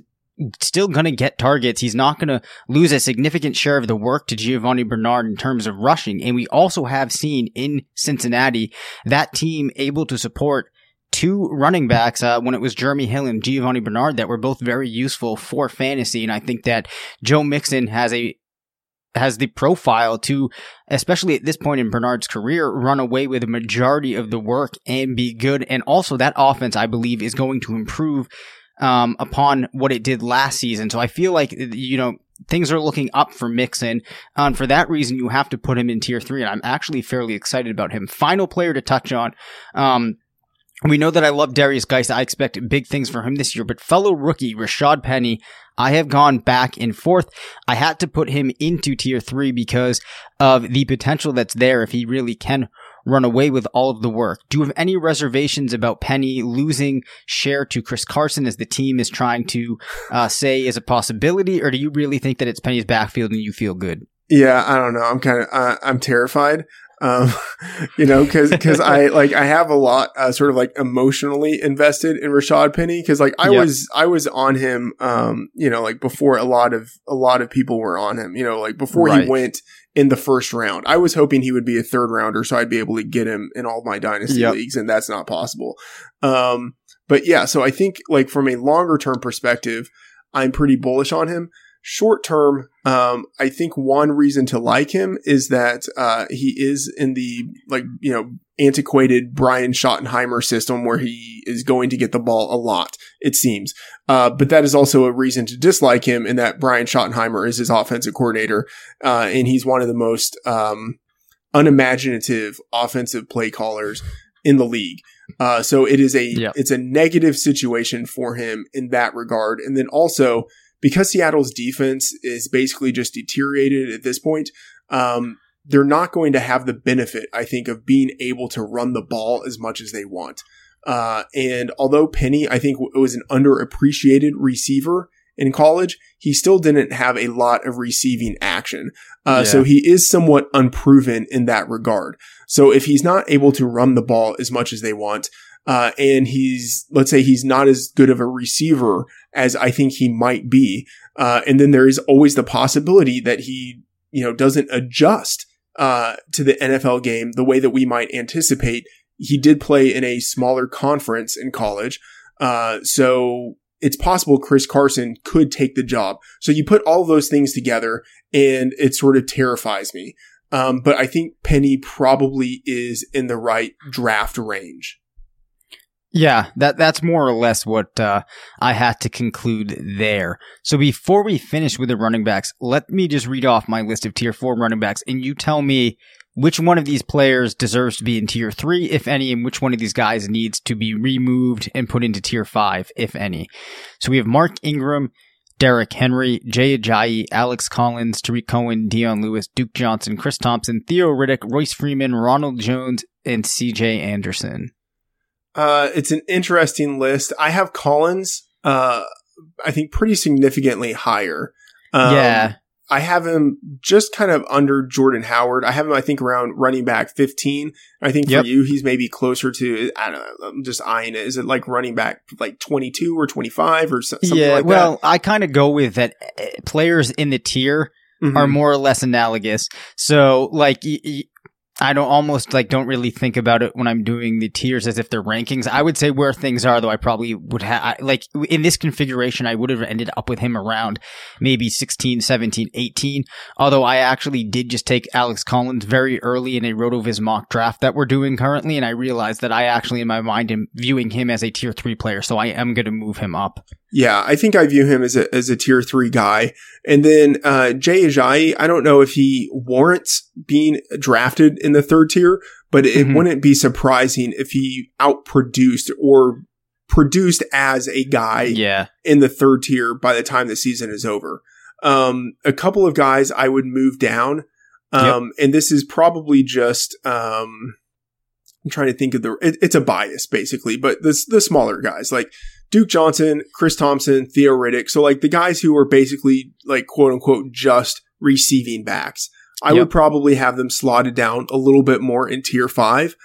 still going to get targets. He's not going to lose a significant share of the work to Giovanni Bernard in terms of rushing. And we also have seen in Cincinnati that team able to support two running backs uh, when it was Jeremy Hill and Giovanni Bernard that were both very useful for fantasy. And I think that Joe Mixon has a has the profile to, especially at this point in Bernard's career, run away with a majority of the work and be good. And also that offense, I believe, is going to improve um, upon what it did last season. So I feel like, you know, things are looking up for Mixon. And for that reason, you have to put him in tier three. And I'm actually fairly excited about him. Final player to touch on. Um, we know that I love Darius Geis. I expect big things for him this year, but fellow rookie Rashad Penny, I have gone back and forth. I had to put him into tier three because of the potential that's there if he really can run away with all of the work. Do you have any reservations about Penny losing share to Chris Carson as the team is trying to uh, say is a possibility, or do you really think that it's Penny's backfield and you feel good? Yeah, I don't know. I'm kind of uh, I'm terrified, um, you know, because because I like I have a lot uh, sort of like emotionally invested in Rashad Penny because like I yep. was I was on him, um, you know, like before a lot of a lot of people were on him, you know, like before right. he went in the first round. I was hoping he would be a third rounder so I'd be able to get him in all my dynasty yep. leagues, and that's not possible. Um, but yeah, so I think like from a longer term perspective, I'm pretty bullish on him. Short term, um, I think one reason to like him is that uh, he is in the like, you know, antiquated Brian Schottenheimer system where he is going to get the ball a lot, it seems. Uh, but that is also a reason to dislike him in that Brian Schottenheimer is his offensive coordinator. Uh, and he's one of the most um, unimaginative offensive play callers in the league. Uh, so it is a, yeah. it's a negative situation for him in that regard. And then also because Seattle's defense is basically just deteriorated at this point, um, they're not going to have the benefit, I think, of being able to run the ball as much as they want. Uh, and although Penny, I think, was an underappreciated receiver in college, he still didn't have a lot of receiving action. Uh, yeah. So he is somewhat unproven in that regard. So if he's not able to run the ball as much as they want, uh, and he's, let's say he's not as good of a receiver as I think he might be. Uh, and then there is always the possibility that he, you know, doesn't adjust Uh, to the N F L game the way that we might anticipate. He did play in a smaller conference in college. Uh, so it's possible Chris Carson could take the job. So you put all those things together and it sort of terrifies me. Um, but I think Penny probably is in the right draft range. Yeah, that that's more or less what uh, I had to conclude there. So before we finish with the running backs, let me just read off my list of tier four running backs, and you tell me which one of these players deserves to be in tier three, if any, and which one of these guys needs to be removed and put into tier five, if any. So we have Mark Ingram, Derrick Henry, Jay Ajayi, Alex Collins, Tarek Cohen, Dion Lewis, Duke Johnson, Chris Thompson, Theo Riddick, Royce Freeman, Ronald Jones, and C J Anderson. Uh, it's an interesting list. I have Collins, uh, I think pretty significantly higher. Um, yeah. I have him just kind of under Jordan Howard. I have him, I think, around running back fifteen. I think yep. for you, he's maybe closer to, I don't know, I'm just eyeing it. Is it like running back like twenty-two or twenty-five or something yeah, like that? Yeah, well, I kind of go with that players in the tier mm-hmm. are more or less analogous. So, like, y- y- I don't almost like don't really think about it when I'm doing the tiers as if they're rankings. I would say where things are, though, I probably would have like in this configuration, I would have ended up with him around maybe sixteen, seventeen, eighteen. Although I actually did just take Alex Collins very early in a RotoViz mock draft that we're doing currently. And I realized that I actually in my mind am viewing him as a tier three player. So I am going to move him up. Yeah, I think I view him as a as a tier three guy. And then uh Jay Ajayi, I don't know if he warrants being drafted in the third tier, but it mm-hmm. wouldn't be surprising if he outproduced or produced as a guy yeah. in the third tier by the time the season is over. Um a couple of guys I would move down. Um yep. And this is probably just um I'm trying to think of the it, it's a bias basically, but the the smaller guys like Duke Johnson, Chris Thompson, Theo Riddick. So like the guys who are basically like quote unquote just receiving backs, I yep. would probably have them slotted down a little bit more in tier five.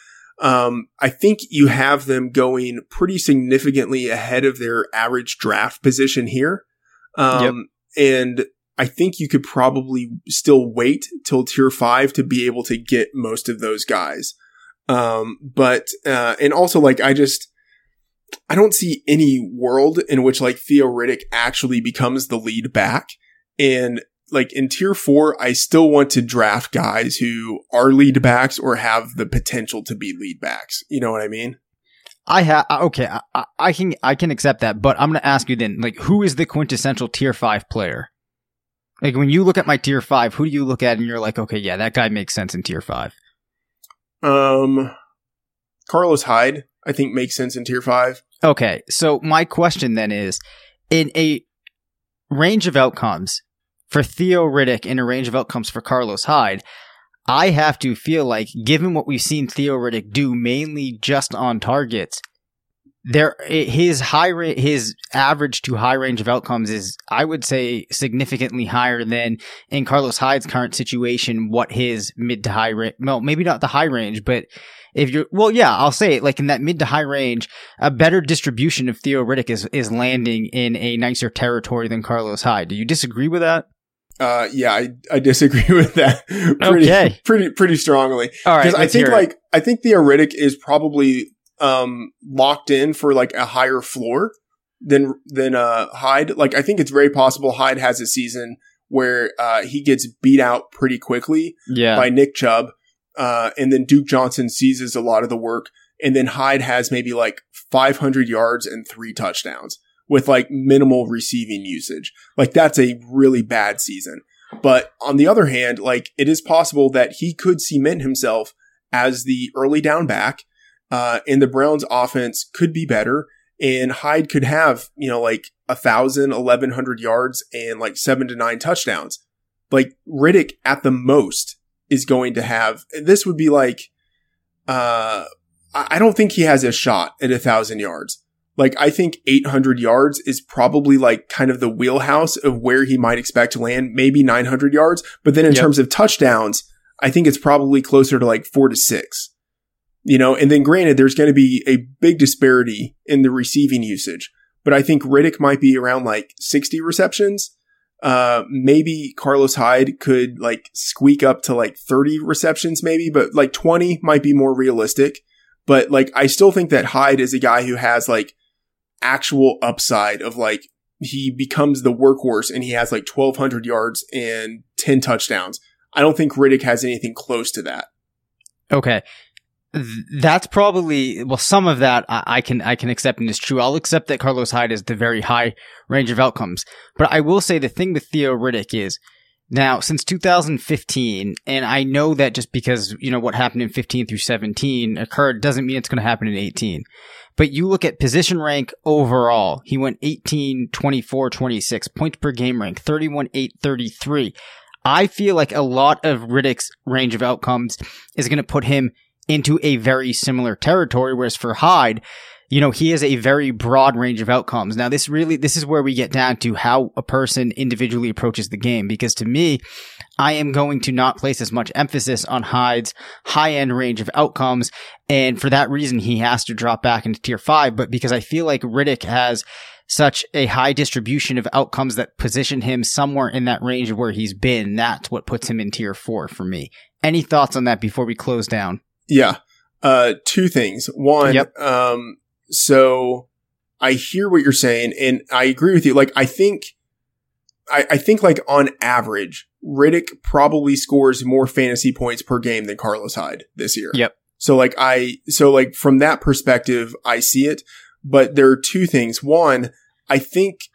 Um, I think you have them going pretty significantly ahead of their average draft position here. Um, yep. And I think you could probably still wait till tier five to be able to get most of those guys. Um, but, uh, and also like I just, I don't see any world in which like Theo Riddick actually becomes the lead back. And like in tier four, I still want to draft guys who are lead backs or have the potential to be lead backs. You know what I mean? I have, okay. I, I can, I can accept that, but I'm going to ask you then, like, who is the quintessential tier five player? Like, when you look at my tier five, who do you look at and you're like, okay, yeah, that guy makes sense in tier five? Um, Carlos Hyde, I think, makes sense in tier five. Okay, so my question then is, in a range of outcomes for Theo Riddick and a range of outcomes for Carlos Hyde, I have to feel like, given what we've seen Theo Riddick do mainly just on targets, there his high ra- his average to high range of outcomes is, I would say, significantly higher than in Carlos Hyde's current situation what his mid to high range, well, maybe not the high range, but if you're, well, yeah, I'll say it, like in that mid to high range, a better distribution of Theo Riddick is, is landing in a nicer territory than Carlos Hyde. Do you disagree with that? Uh, yeah, I, I disagree with that pretty, okay. pretty, pretty strongly. All right. Cause I think like, it. I think Theo Riddick is probably, um, locked in for like a higher floor than, than, uh, Hyde. Like, I think it's very possible Hyde has a season where, uh, he gets beat out pretty quickly yeah. by Nick Chubb. Uh, and then Duke Johnson seizes a lot of the work. And then Hyde has maybe like five hundred yards and three touchdowns with like minimal receiving usage. Like, that's a really bad season. But on the other hand, like, it is possible that he could cement himself as the early down back, uh, and the Browns offense could be better. And Hyde could have, you know, like a thousand, eleven hundred yards and like seven to nine touchdowns. Like, Riddick at the most is going to have, this would be like, uh, I don't think he has a shot at a thousand yards. Like, I think eight hundred yards is probably like kind of the wheelhouse of where he might expect to land, maybe nine hundred yards. But then in yep. terms of touchdowns, I think it's probably closer to like four to six, you know, and then granted, there's going to be a big disparity in the receiving usage, but I think Riddick might be around like sixty receptions. Uh, maybe Carlos Hyde could like squeak up to like thirty receptions maybe, but like twenty might be more realistic. But like, I still think that Hyde is a guy who has like actual upside of like, he becomes the workhorse and he has like twelve hundred yards and ten touchdowns. I don't think Riddick has anything close to that. Okay. That's probably, well, some of that I, I can, I can accept and it's true. I'll accept that Carlos Hyde is the very high range of outcomes, but I will say the thing with Theo Riddick is, now, since two thousand fifteen, and I know that just because, you know, what happened in fifteen through seventeen occurred doesn't mean it's going to happen in eighteen. But you look at position rank overall, he went eighteen, twenty-four, twenty-six, points per game rank, thirty-one, eight, thirty-three. I feel like a lot of Riddick's range of outcomes is going to put him into a very similar territory, whereas for Hyde, you know, he has a very broad range of outcomes. Now, this really, this is where we get down to how a person individually approaches the game. Because to me, I am going to not place as much emphasis on Hyde's high-end range of outcomes. And for that reason, he has to drop back into tier five. But because I feel like Riddick has such a high distribution of outcomes that position him somewhere in that range of where he's been, that's what puts him in tier four for me. Any thoughts on that before we close down? Yeah. Uh, two things. One, yep. um, So I hear what you're saying and I agree with you. Like, I think, I, I think like on average, Riddick probably scores more fantasy points per game than Carlos Hyde this year. Yep. So like I, so like from that perspective, I see it, but there are two things. One, I think,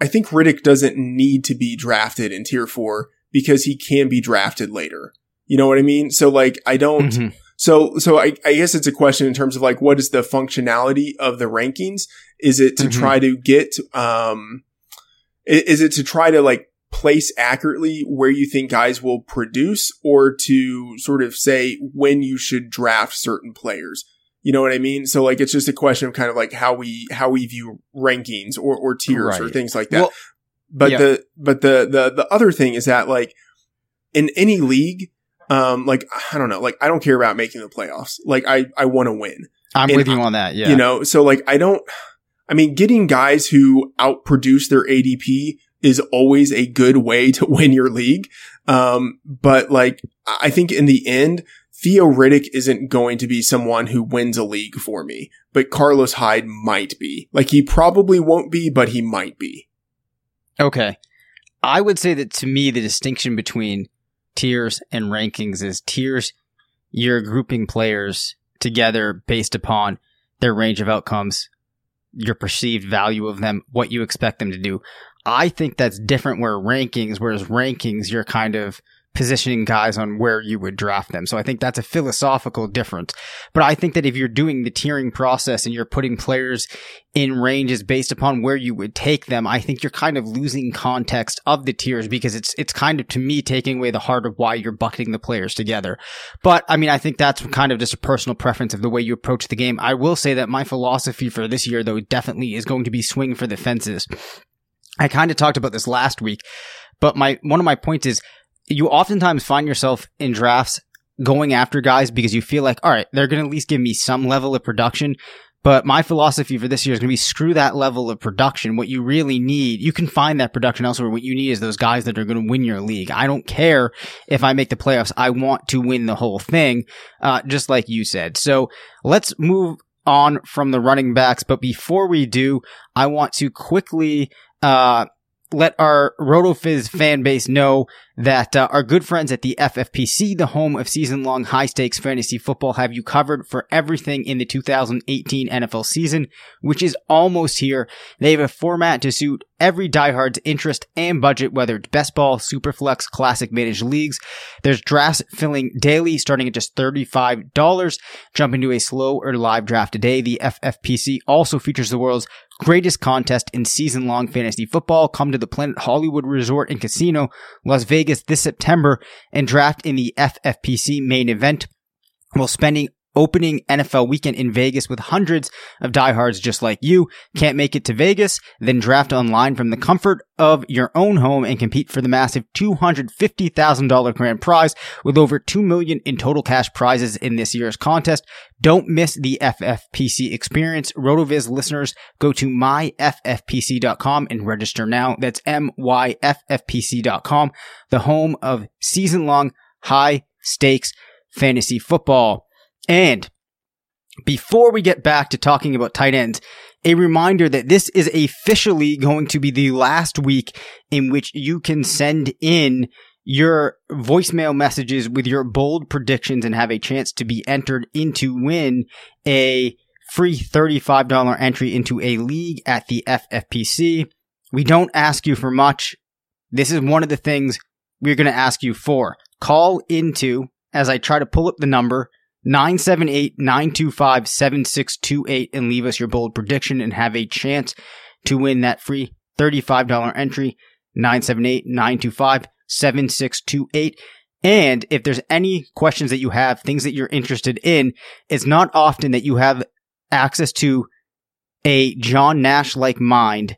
I think Riddick doesn't need to be drafted in tier four because he can be drafted later. You know what I mean? So like, I don't. Mm-hmm. So, so I, I guess it's a question in terms of like, what is the functionality of the rankings? Is it to mm-hmm. try to get, um, is it to try to like place accurately where you think guys will produce or to sort of say when you should draft certain players? You know what I mean? So like, it's just a question of kind of like how we, how we view rankings or, or tiers right. or things like that. Well, but yeah. the, but the, the, the other thing is that like in any league, Um, like, I don't know, like, I don't care about making the playoffs. Like, I, I want to win. I'm and with you I, on that. Yeah. You know, so like, I don't, I mean, getting guys who outproduce their A D P is always a good way to win your league. Um, but like, I think in the end, Theo Riddick isn't going to be someone who wins a league for me, but Carlos Hyde might be. Like, he probably won't be, but he might be. Okay. I would say that to me, the distinction between tiers and rankings is tiers, you're grouping players together based upon their range of outcomes, your perceived value of them, what you expect them to do. I think that's different where rankings, whereas rankings, you're kind of positioning guys on where you would draft them. So I think that's a philosophical difference. But I think that if you're doing the tiering process and you're putting players in ranges based upon where you would take them, I think you're kind of losing context of the tiers, because it's it's kind of, to me, taking away the heart of why you're bucketing the players together. But I mean, I think that's kind of just a personal preference of the way you approach the game. I will say that my philosophy for this year, though, definitely is going to be swing for the fences. I kind of talked about this last week, but my one of my points is, you oftentimes find yourself in drafts going after guys because you feel like, all right, they're going to at least give me some level of production. But my philosophy for this year is going to be screw that level of production. What you really need, you can find that production elsewhere. What you need is those guys that are going to win your league. I don't care if I make the playoffs. I want to win the whole thing, uh, just like you said. So let's move on from the running backs. But before we do, I want to quickly... Uh, let our RotoFizz fan base know that uh, our good friends at the F F P C, the home of season-long high-stakes fantasy football, have you covered for everything in the two thousand eighteen N F L season, which is almost here. They have a format to suit every diehard's interest and budget, whether it's best ball, superflex, classic managed leagues. There's drafts filling daily, starting at just thirty-five dollars. Jump into a slow or live draft today. The F F P C also features the world's greatest contest in season-long fantasy football. Come to the Planet Hollywood Resort and Casino, Las Vegas this September and draft in the F F P C main event while spending opening N F L weekend in Vegas with hundreds of diehards just like you. Can't make it to Vegas? Then draft online from the comfort of your own home and compete for the massive two hundred fifty thousand dollars grand prize with over two million dollars in total cash prizes in this year's contest. Don't miss the F F P C experience. RotoViz listeners, go to my F F P C dot com and register now. That's M Y F F P C dot com, the home of season-long high-stakes fantasy football. And before we get back to talking about tight ends, a reminder that this is officially going to be the last week in which you can send in your voicemail messages with your bold predictions and have a chance to be entered in to win a free thirty-five dollars entry into a league at the F F P C. We don't ask you for much. This is one of the things we're going to ask you for. Call into, as I try to pull up the number, nine seven eight, nine two five, seven six two eight and leave us your bold prediction and have a chance to win that free thirty-five dollars entry, nine seven eight, nine two five, seven six two eight. And if there's any questions that you have, things that you're interested in, it's not often that you have access to a John Nash-like mind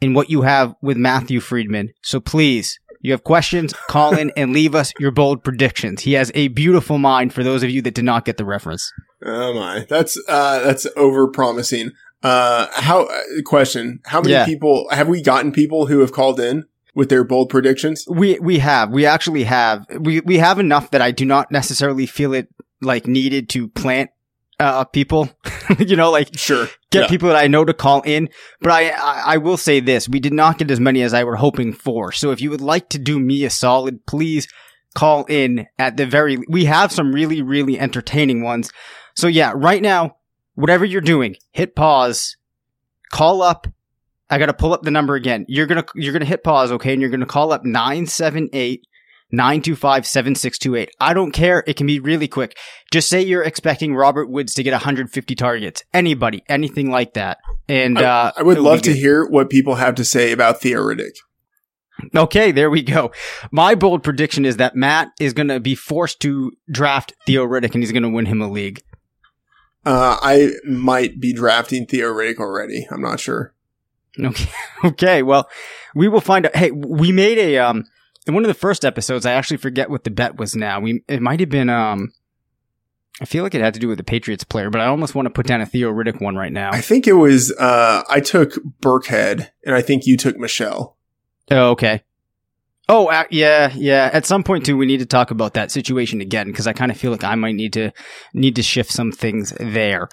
in what you have with Matthew Friedman. So please, you have questions, call in and leave us your bold predictions. He has a beautiful mind, for those of you that did not get the reference. Oh my, that's uh, that's over-promising. Uh, how uh, question, how many yeah. people, have we gotten people who have called in with their bold predictions? We we have. We actually have. We, we have enough that I do not necessarily feel it like needed to plant uh, people, you know, like sure. get yeah. people that I know to call in. But I, I, I will say this, we did not get as many as I were hoping for. So if you would like to do me a solid, please call in at the very, we have some really, really entertaining ones. So yeah, right now, whatever you're doing, hit pause, call up. I got to pull up the number again. You're going to, you're going to hit pause. Okay. And you're going to call up nine seven eight, nine two five, seven six two eight. I don't care. It can be really quick. Just say you're expecting Robert Woods to get one hundred fifty targets. Anybody, anything like that. And I, uh, I would love to hear what people have to say about Theo Riddick. Okay, there we go. My bold prediction is that Matt is going to be forced to draft Theo Riddick and he's going to win him a league. Uh, I might be drafting Theo Riddick already. I'm not sure. Okay. Okay. Well, we will find out. Hey, we made a, um, in one of the first episodes, I actually forget what the bet was now. We It might have been, um, I feel like it had to do with the Patriots player, but I almost want to put down a Theo Riddick one right now. I think it was, uh, I took Burkhead, and I think you took Michelle. Oh, okay. Oh, uh, yeah, yeah. At some point, too, we need to talk about that situation again, because I kind of feel like I might need to need to shift some things there.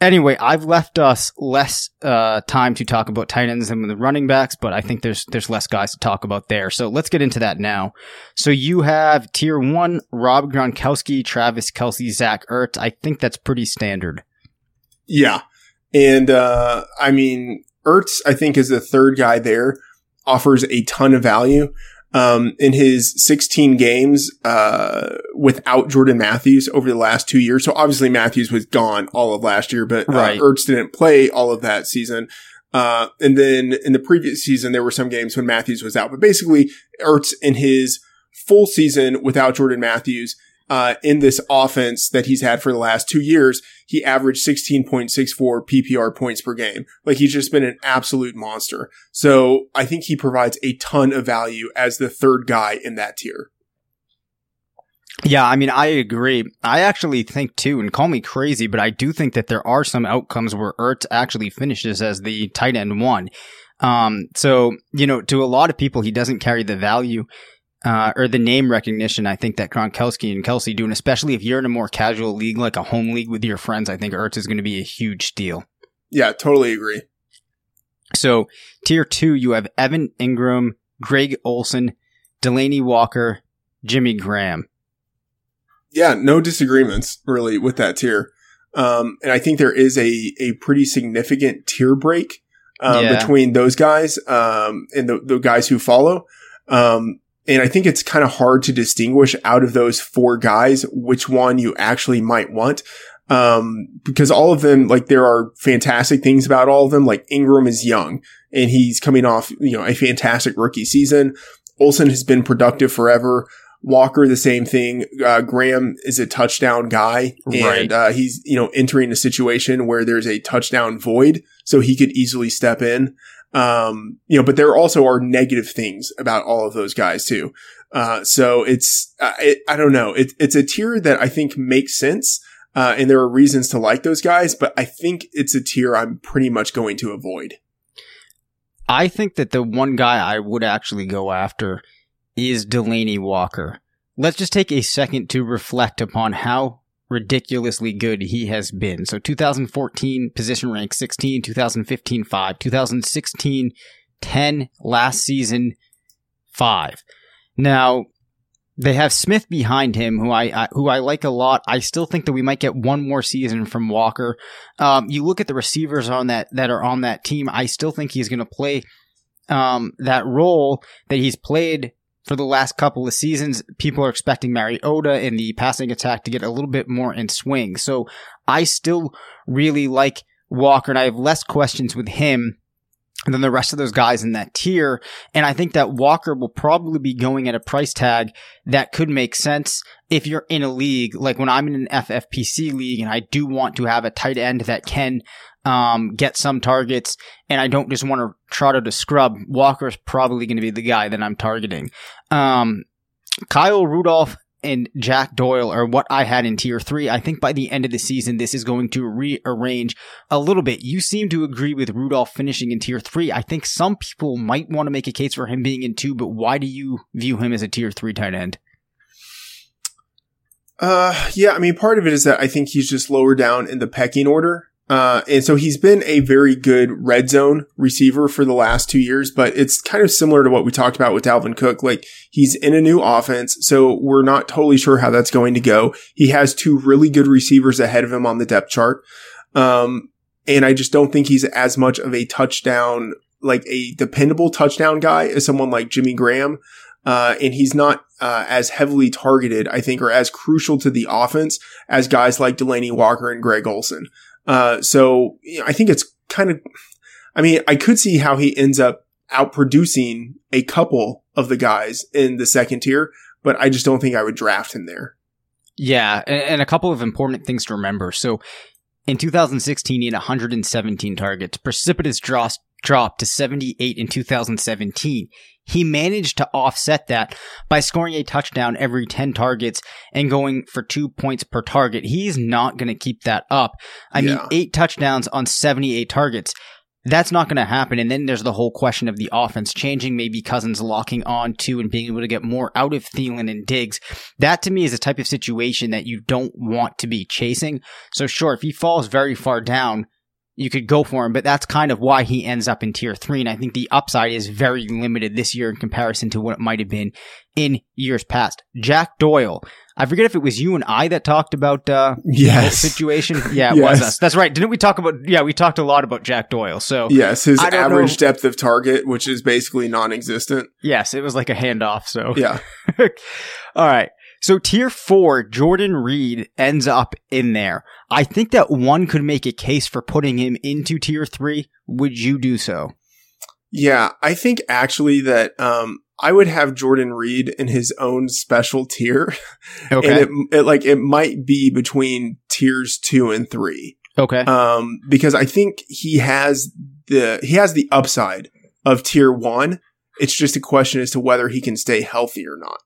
Anyway, I've left us less uh, time to talk about tight ends than the running backs, but I think there's there's less guys to talk about there. So let's get into that now. So you have tier one, Rob Gronkowski, Travis Kelce, Zach Ertz. I think that's pretty standard. Yeah. And uh, I mean, Ertz, I think, is the third guy there. offers a ton of value. Um, in his sixteen games, uh, without Jordan Matthews over the last two years. So obviously Matthews was gone all of last year, but uh, right. Ertz didn't play all of that season. Uh, and then in the previous season, there were some games when Matthews was out, but basically Ertz in his full season without Jordan Matthews, uh, in this offense that he's had for the last two years, he averaged sixteen point six four P P R points per game. Like, he's just been an absolute monster. So I think he provides a ton of value as the third guy in that tier. Yeah, I mean, I agree. I actually think, too, and call me crazy, but I do think that there are some outcomes where Ertz actually finishes as the tight end one. Um, so, you know, to a lot of people, he doesn't carry the value Uh, or the name recognition, I think, that Gronkowski and Kelsey do, and especially if you're in a more casual league, like a home league with your friends, I think Ertz is going to be a huge deal. Yeah, totally agree. So, tier two, you have Evan Ingram, Greg Olsen, Delaney Walker, Jimmy Graham. Yeah, no disagreements, really, with that tier. Um, and I think there is a, a pretty significant tier break um, yeah. between those guys um, and the, the guys who follow. Um And I think it's kind of hard to distinguish out of those four guys which one you actually might want. Um, because all of them, like, there are fantastic things about all of them. Like, Ingram is young and he's coming off, you know, a fantastic rookie season. Olsen has been productive forever. Walker, the same thing. Uh, Graham is a touchdown guy right. and, uh, he's, you know, entering a situation where there's a touchdown void. So he could easily step in. Um, you know, but there also are negative things about all of those guys too. Uh, so it's, uh, it, I don't know. It, it's a tier that I think makes sense. Uh, and there are reasons to like those guys, but I think it's a tier I'm pretty much going to avoid. I think that the one guy I would actually go after is Delaney Walker. Let's just take a second to reflect upon how ridiculously good he has been. So two thousand fourteen position rank sixteen, two thousand fifteen five, two thousand sixteen ten, last season five. Now they have Smith behind him, who I, I who I like a lot. I still think that we might get one more season from Walker. Um, you look at the receivers on that that are on that team. I still think he's going to play um, that role that he's played for the last couple of seasons. People are expecting Mariota and the passing attack to get a little bit more in swing. So I still really like Walker, and I have less questions with him than the rest of those guys in that tier. And I think that Walker will probably be going at a price tag that could make sense if you're in a league. Like when I'm in an F F P C league and I do want to have a tight end that can um, get some targets, and I don't just want to try to scrub, Walker's probably going to be the guy that I'm targeting. Um, Kyle Rudolph and Jack Doyle are what I had in tier three. I think by the end of the season, this is going to rearrange a little bit. You seem to agree with Rudolph finishing in tier three. I think some people might want to make a case for him being in two, but why do you view him as a tier three tight end? Uh, yeah, I mean, part of it is that I think he's just lower down in the pecking order. Uh, and so he's been a very good red zone receiver for the last two years, but it's kind of similar to what we talked about with Dalvin Cook. Like, he's in a new offense, so we're not totally sure how that's going to go. He has two really good receivers ahead of him on the depth chart. Um, and I just don't think he's as much of a touchdown, like a dependable touchdown guy as someone like Jimmy Graham. Uh, and he's not, uh, as heavily targeted, I think, or as crucial to the offense as guys like Delaney Walker and Greg Olsen. Uh, so you know, I think it's kind of, I mean, I could see how he ends up outproducing a couple of the guys in the second tier, but I just don't think I would draft him there. Yeah. And, and a couple of important things to remember. So in two thousand sixteen, he had one hundred seventeen targets, precipitous drop, drop to seventy-eight in two thousand seventeen. He managed to offset that by scoring a touchdown every ten targets and going for two points per target. He's not going to keep that up. I yeah. mean, eight touchdowns on seventy-eight targets. That's not going to happen. And then there's the whole question of the offense changing, maybe Cousins locking on to and being able to get more out of Thielen and Diggs. That to me is a type of situation that you don't want to be chasing. So sure, if he falls very far down, you could go for him, but that's kind of why he ends up in tier three. And I think the upside is very limited this year in comparison to what it might have been in years past. Jack Doyle, I forget if it was you and I that talked about uh yes. the situation. Yeah, it yes. was us. That's right. Didn't we talk about yeah, we talked a lot about Jack Doyle. So yes, his average know. depth of target, which is basically non-existent. Yes, it was like a handoff, so yeah. All right. So tier four, Jordan Reed ends up in there. I think that one could make a case for putting him into tier three. Would you do so? Yeah, I think actually that um, I would have Jordan Reed in his own special tier. Okay. And it, it like it might be between tiers two and three. Okay. Um, because I think he has the he has the upside of tier one. It's just a question as to whether he can stay healthy or not.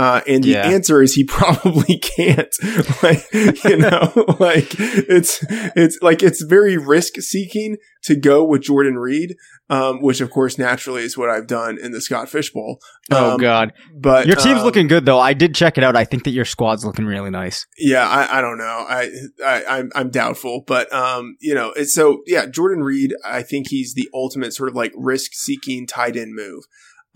Uh, and the yeah. answer is he probably can't. Like, you know, like it's, it's like, it's very risk seeking to go with Jordan Reed, um, which of course naturally is what I've done in the Scott Fishbowl. Um, oh God. But your team's um, looking good though. I did check it out. I think that your squad's looking really nice. Yeah. I, I don't know. I, I, I'm, I'm doubtful, but, um, you know, it's so yeah, Jordan Reed, I think he's the ultimate sort of like risk seeking tight end move.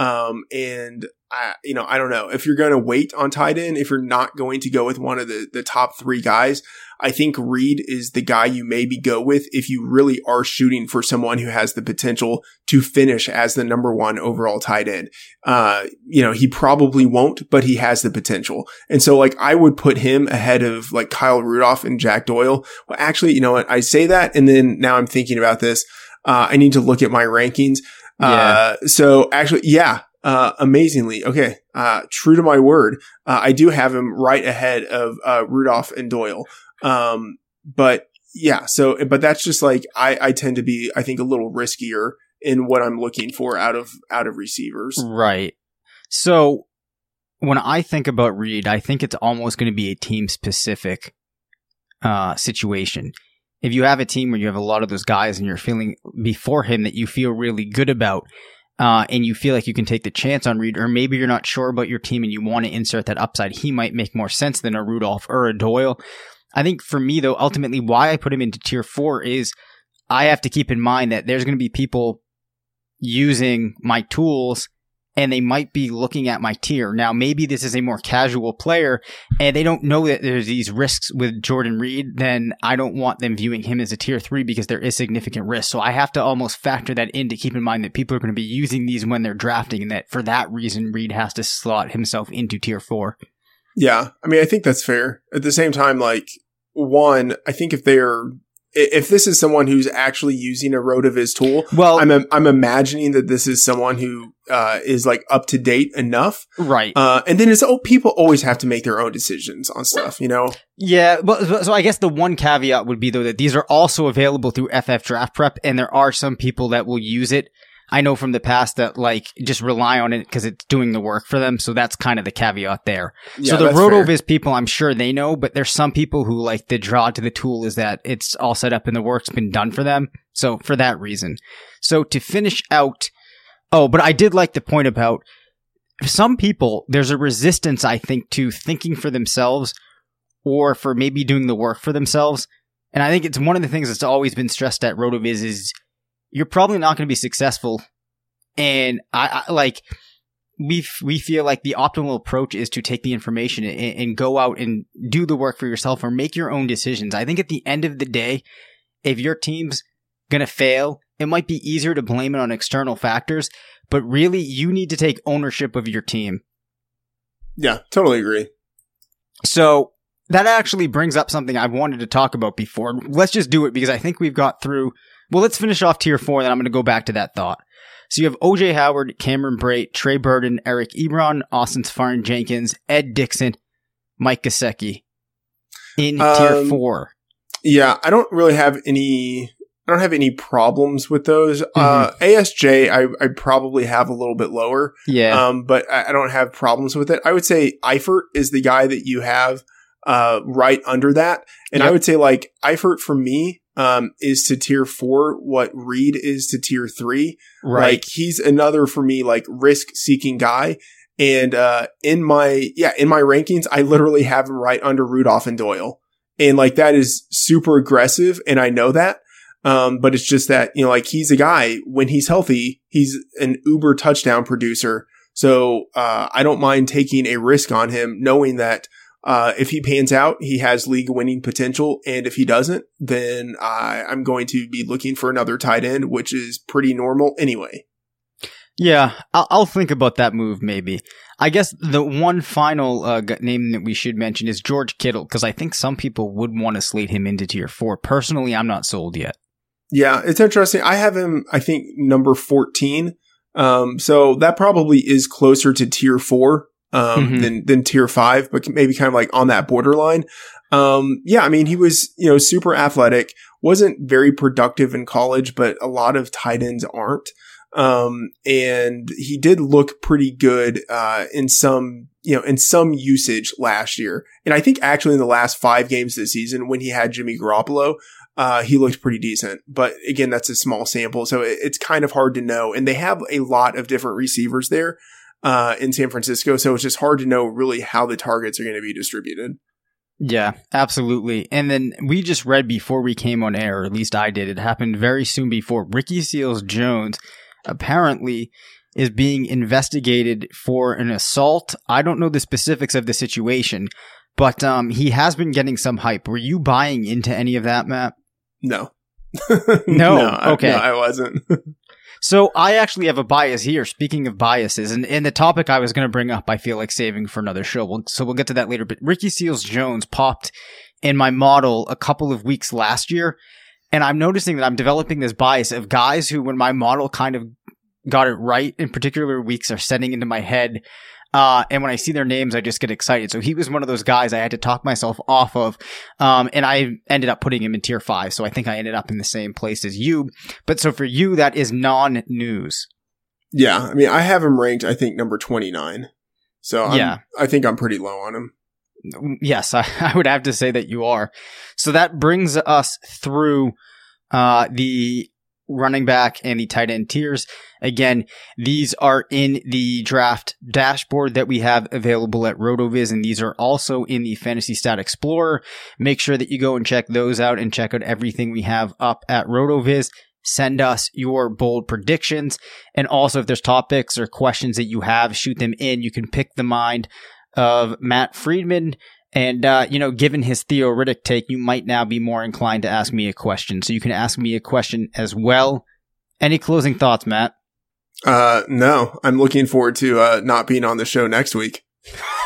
Um, and, I, you know, I don't know if you're going to wait on tight end, if you're not going to go with one of the, the top three guys, I think Reed is the guy you maybe go with if you really are shooting for someone who has the potential to finish as the number one overall tight end. Uh, you know, he probably won't, but he has the potential. And so like I would put him ahead of like Kyle Rudolph and Jack Doyle. Well, actually, you know what? I say that. And then now I'm thinking about this. Uh, I need to look at my rankings. Yeah. Uh, so actually, yeah. Uh, amazingly. Okay. Uh, true to my word. Uh, I do have him right ahead of, uh, Rudolph and Doyle. Um, but yeah, so, but that's just like, I, I tend to be, I think a little riskier in what I'm looking for out of, out of receivers. Right. So when I think about Reed, I think it's almost going to be a team specific, uh, situation. If you have a team where you have a lot of those guys and you're feeling before him that you feel really good about, Uh, and you feel like you can take the chance on Reed, or maybe you're not sure about your team and you want to insert that upside, he might make more sense than a Rudolph or a Doyle. I think for me, though, ultimately why I put him into tier four is I have to keep in mind that there's going to be people using my tools and they might be looking at my tier. Now, maybe this is a more casual player and they don't know that there's these risks with Jordan Reed, then I don't want them viewing him as a tier three because there is significant risk. So I have to almost factor that in to keep in mind that people are going to be using these when they're drafting and that for that reason, Reed has to slot himself into tier four. Yeah. I mean, I think that's fair. At the same time, like one, I think if they're If this is someone who's actually using a RotoViz tool, well, I'm I'm imagining that this is someone who uh, is like up to date enough, right? Uh, and then it's oh, people always have to make their own decisions on stuff, you know? Yeah, but so I guess the one caveat would be though that these are also available through F F Draft Prep, and there are some people that will use it. I know from the past that like just rely on it because it's doing the work for them. So that's kind of the caveat there. Yeah, so the RotoViz people, I'm sure they know, but there's some people who like the draw to the tool is that it's all set up and the work's been done for them. So for that reason. So to finish out, oh, but I did like the point about some people, there's a resistance, I think, to thinking for themselves or for maybe doing the work for themselves. And I think it's one of the things that's always been stressed at RotoViz is you're probably not going to be successful. And I, I like, we f- we feel like the optimal approach is to take the information and, and go out and do the work for yourself or make your own decisions. I think at the end of the day, if your team's going to fail, it might be easier to blame it on external factors, but really you need to take ownership of your team. Yeah, totally agree. So that actually brings up something I wanted to talk about before. Let's just do it because I think we've got through. Well, let's finish off tier four, and then I'm going to go back to that thought. So you have O J Howard, Cameron Brate, Trey Burton, Eric Ebron, Austin Seffarn-Jenkins, Ed Dixon, Mike Gesicki in um, tier four. Yeah, I don't really have any. I don't have any problems with those. Mm-hmm. Uh, A S J, I, I probably have a little bit lower. Yeah, um, but I, I don't have problems with it. I would say Eifert is the guy that you have uh, right under that, and yep. I would say like Eifert for me. Um, is to tier four what Reed is to tier three. Right. Like he's another for me, like risk seeking guy. And, uh, in my, yeah, in my rankings, I literally have him right under Rudolph and Doyle. And like that is super aggressive. And I know that. Um, but it's just that, you know, like he's a guy when he's healthy, he's an uber touchdown producer. So, uh, I don't mind taking a risk on him knowing that Uh, if he pans out, he has league winning potential. And if he doesn't, then I, I'm going to be looking for another tight end, which is pretty normal anyway. Yeah, I'll, I'll think about that move maybe. I guess the one final uh, name that we should mention is George Kittle, because I think some people would want to slate him into tier four. Personally, I'm not sold yet. Yeah, it's interesting. I have him, I think, number fourteen. Um, so that probably is closer to tier four um, mm-hmm. than than tier five, but maybe kind of like on that borderline. Um, yeah, I mean, he was, you know, super athletic, wasn't very productive in college, but a lot of tight ends aren't. Um, and he did look pretty good, uh, in some, you know, in some usage last year. And I think actually in the last five games this season, when he had Jimmy Garoppolo, uh, he looked pretty decent. But again, that's a small sample. So it, it's kind of hard to know. And they have a lot of different receivers there, uh, in San Francisco. So it's just hard to know really how the targets are going to be distributed. Yeah, absolutely. And then we just read before we came on air, or at least I did. It happened very soon before. Ricky Seals-Jones apparently is being investigated for an assault. I don't know the specifics of the situation, but um, he has been getting some hype. Were you buying into any of that, Matt? No. no? no? Okay. I, no, I wasn't. So I actually have a bias here, speaking of biases, and, and the topic I was going to bring up, I feel like saving for another show. We'll, so we'll get to that later, but Ricky Seals-Jones popped in my model a couple of weeks last year. And I'm noticing that I'm developing this bias of guys who, when my model kind of got it right in particular weeks, are setting into my head. Uh, and when I see their names, I just get excited. So he was one of those guys I had to talk myself off of. Um, and I ended up putting him in tier five. So I think I ended up in the same place as you. But so for you, that is non-news. Yeah. I mean, I have him ranked, I think, number twenty-nine. So I'm, yeah. I think I'm pretty low on him. Yes, I, I would have to say that you are. So that brings us through uh, the running back and the tight end tiers. Again, these are in the draft dashboard that we have available at RotoViz, and these are also in the Fantasy Stat Explorer. Make sure that you go and check those out and check out everything we have up at RotoViz. Send us your bold predictions. And also, if there's topics or questions that you have, shoot them in. You can pick the mind of Matt Friedman, and uh, you know, given his Theo Riddick take, you might now be more inclined to ask me a question. So you can ask me a question as well. Any closing thoughts, Matt? Uh, no, I'm looking forward to uh, not being on the show next week.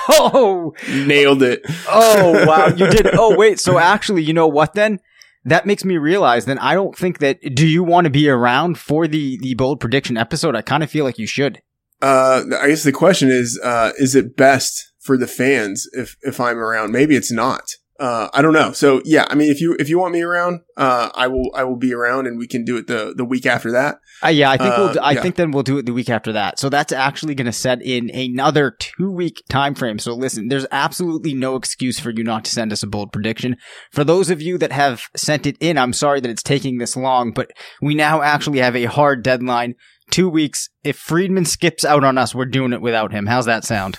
Oh, nailed it! Oh wow, you did. Oh wait, so actually, you know what? Then that makes me realize. Then I don't think that. Do you want to be around for the the bold prediction episode? I kind of feel like you should. Uh, I guess the question is: uh, is it best for the fans if if I'm around? Maybe it's not. uh I don't know. So yeah, I mean, if you if you want me around, uh I will I will be around, and we can do it the the week after that. Uh, yeah, I think uh, we'll I yeah. think then we'll do it the week after that. So that's actually going to set in another two week time frame. So listen, there's absolutely no excuse for you not to send us a bold prediction. For those of you that have sent it in, I'm sorry that it's taking this long, but we now actually have a hard deadline. Two weeks. If Friedman skips out on us, we're doing it without him. How's that sound?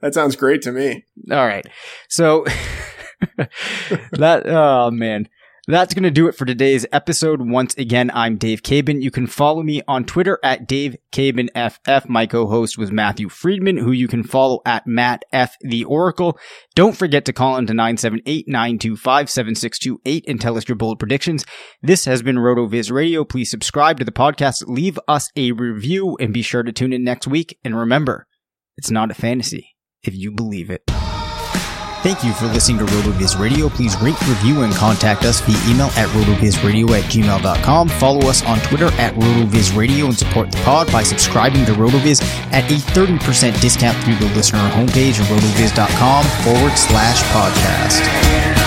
That sounds great to me. All right. So that, oh man, that's going to do it for today's episode. Once again, I'm Dave Cabin. You can follow me on Twitter at Dave Cabin F F. My co-host was Matthew Friedman, who you can follow at Matt F. The Oracle. Don't forget to call into nine seven eight, nine two five, seven six two eight and tell us your bold predictions. This has been RotoViz Radio. Please subscribe to the podcast, leave us a review, and be sure to tune in next week. And remember, it's not a fantasy if you believe it. Thank you for listening to RotoViz Radio. Please rate, review, and contact us via email at rotovizradio at gmail dot com. Follow us on Twitter at rotovizradio and support the pod by subscribing to RotoViz at a thirty percent discount through the listener homepage at rotoviz.com forward slash podcast.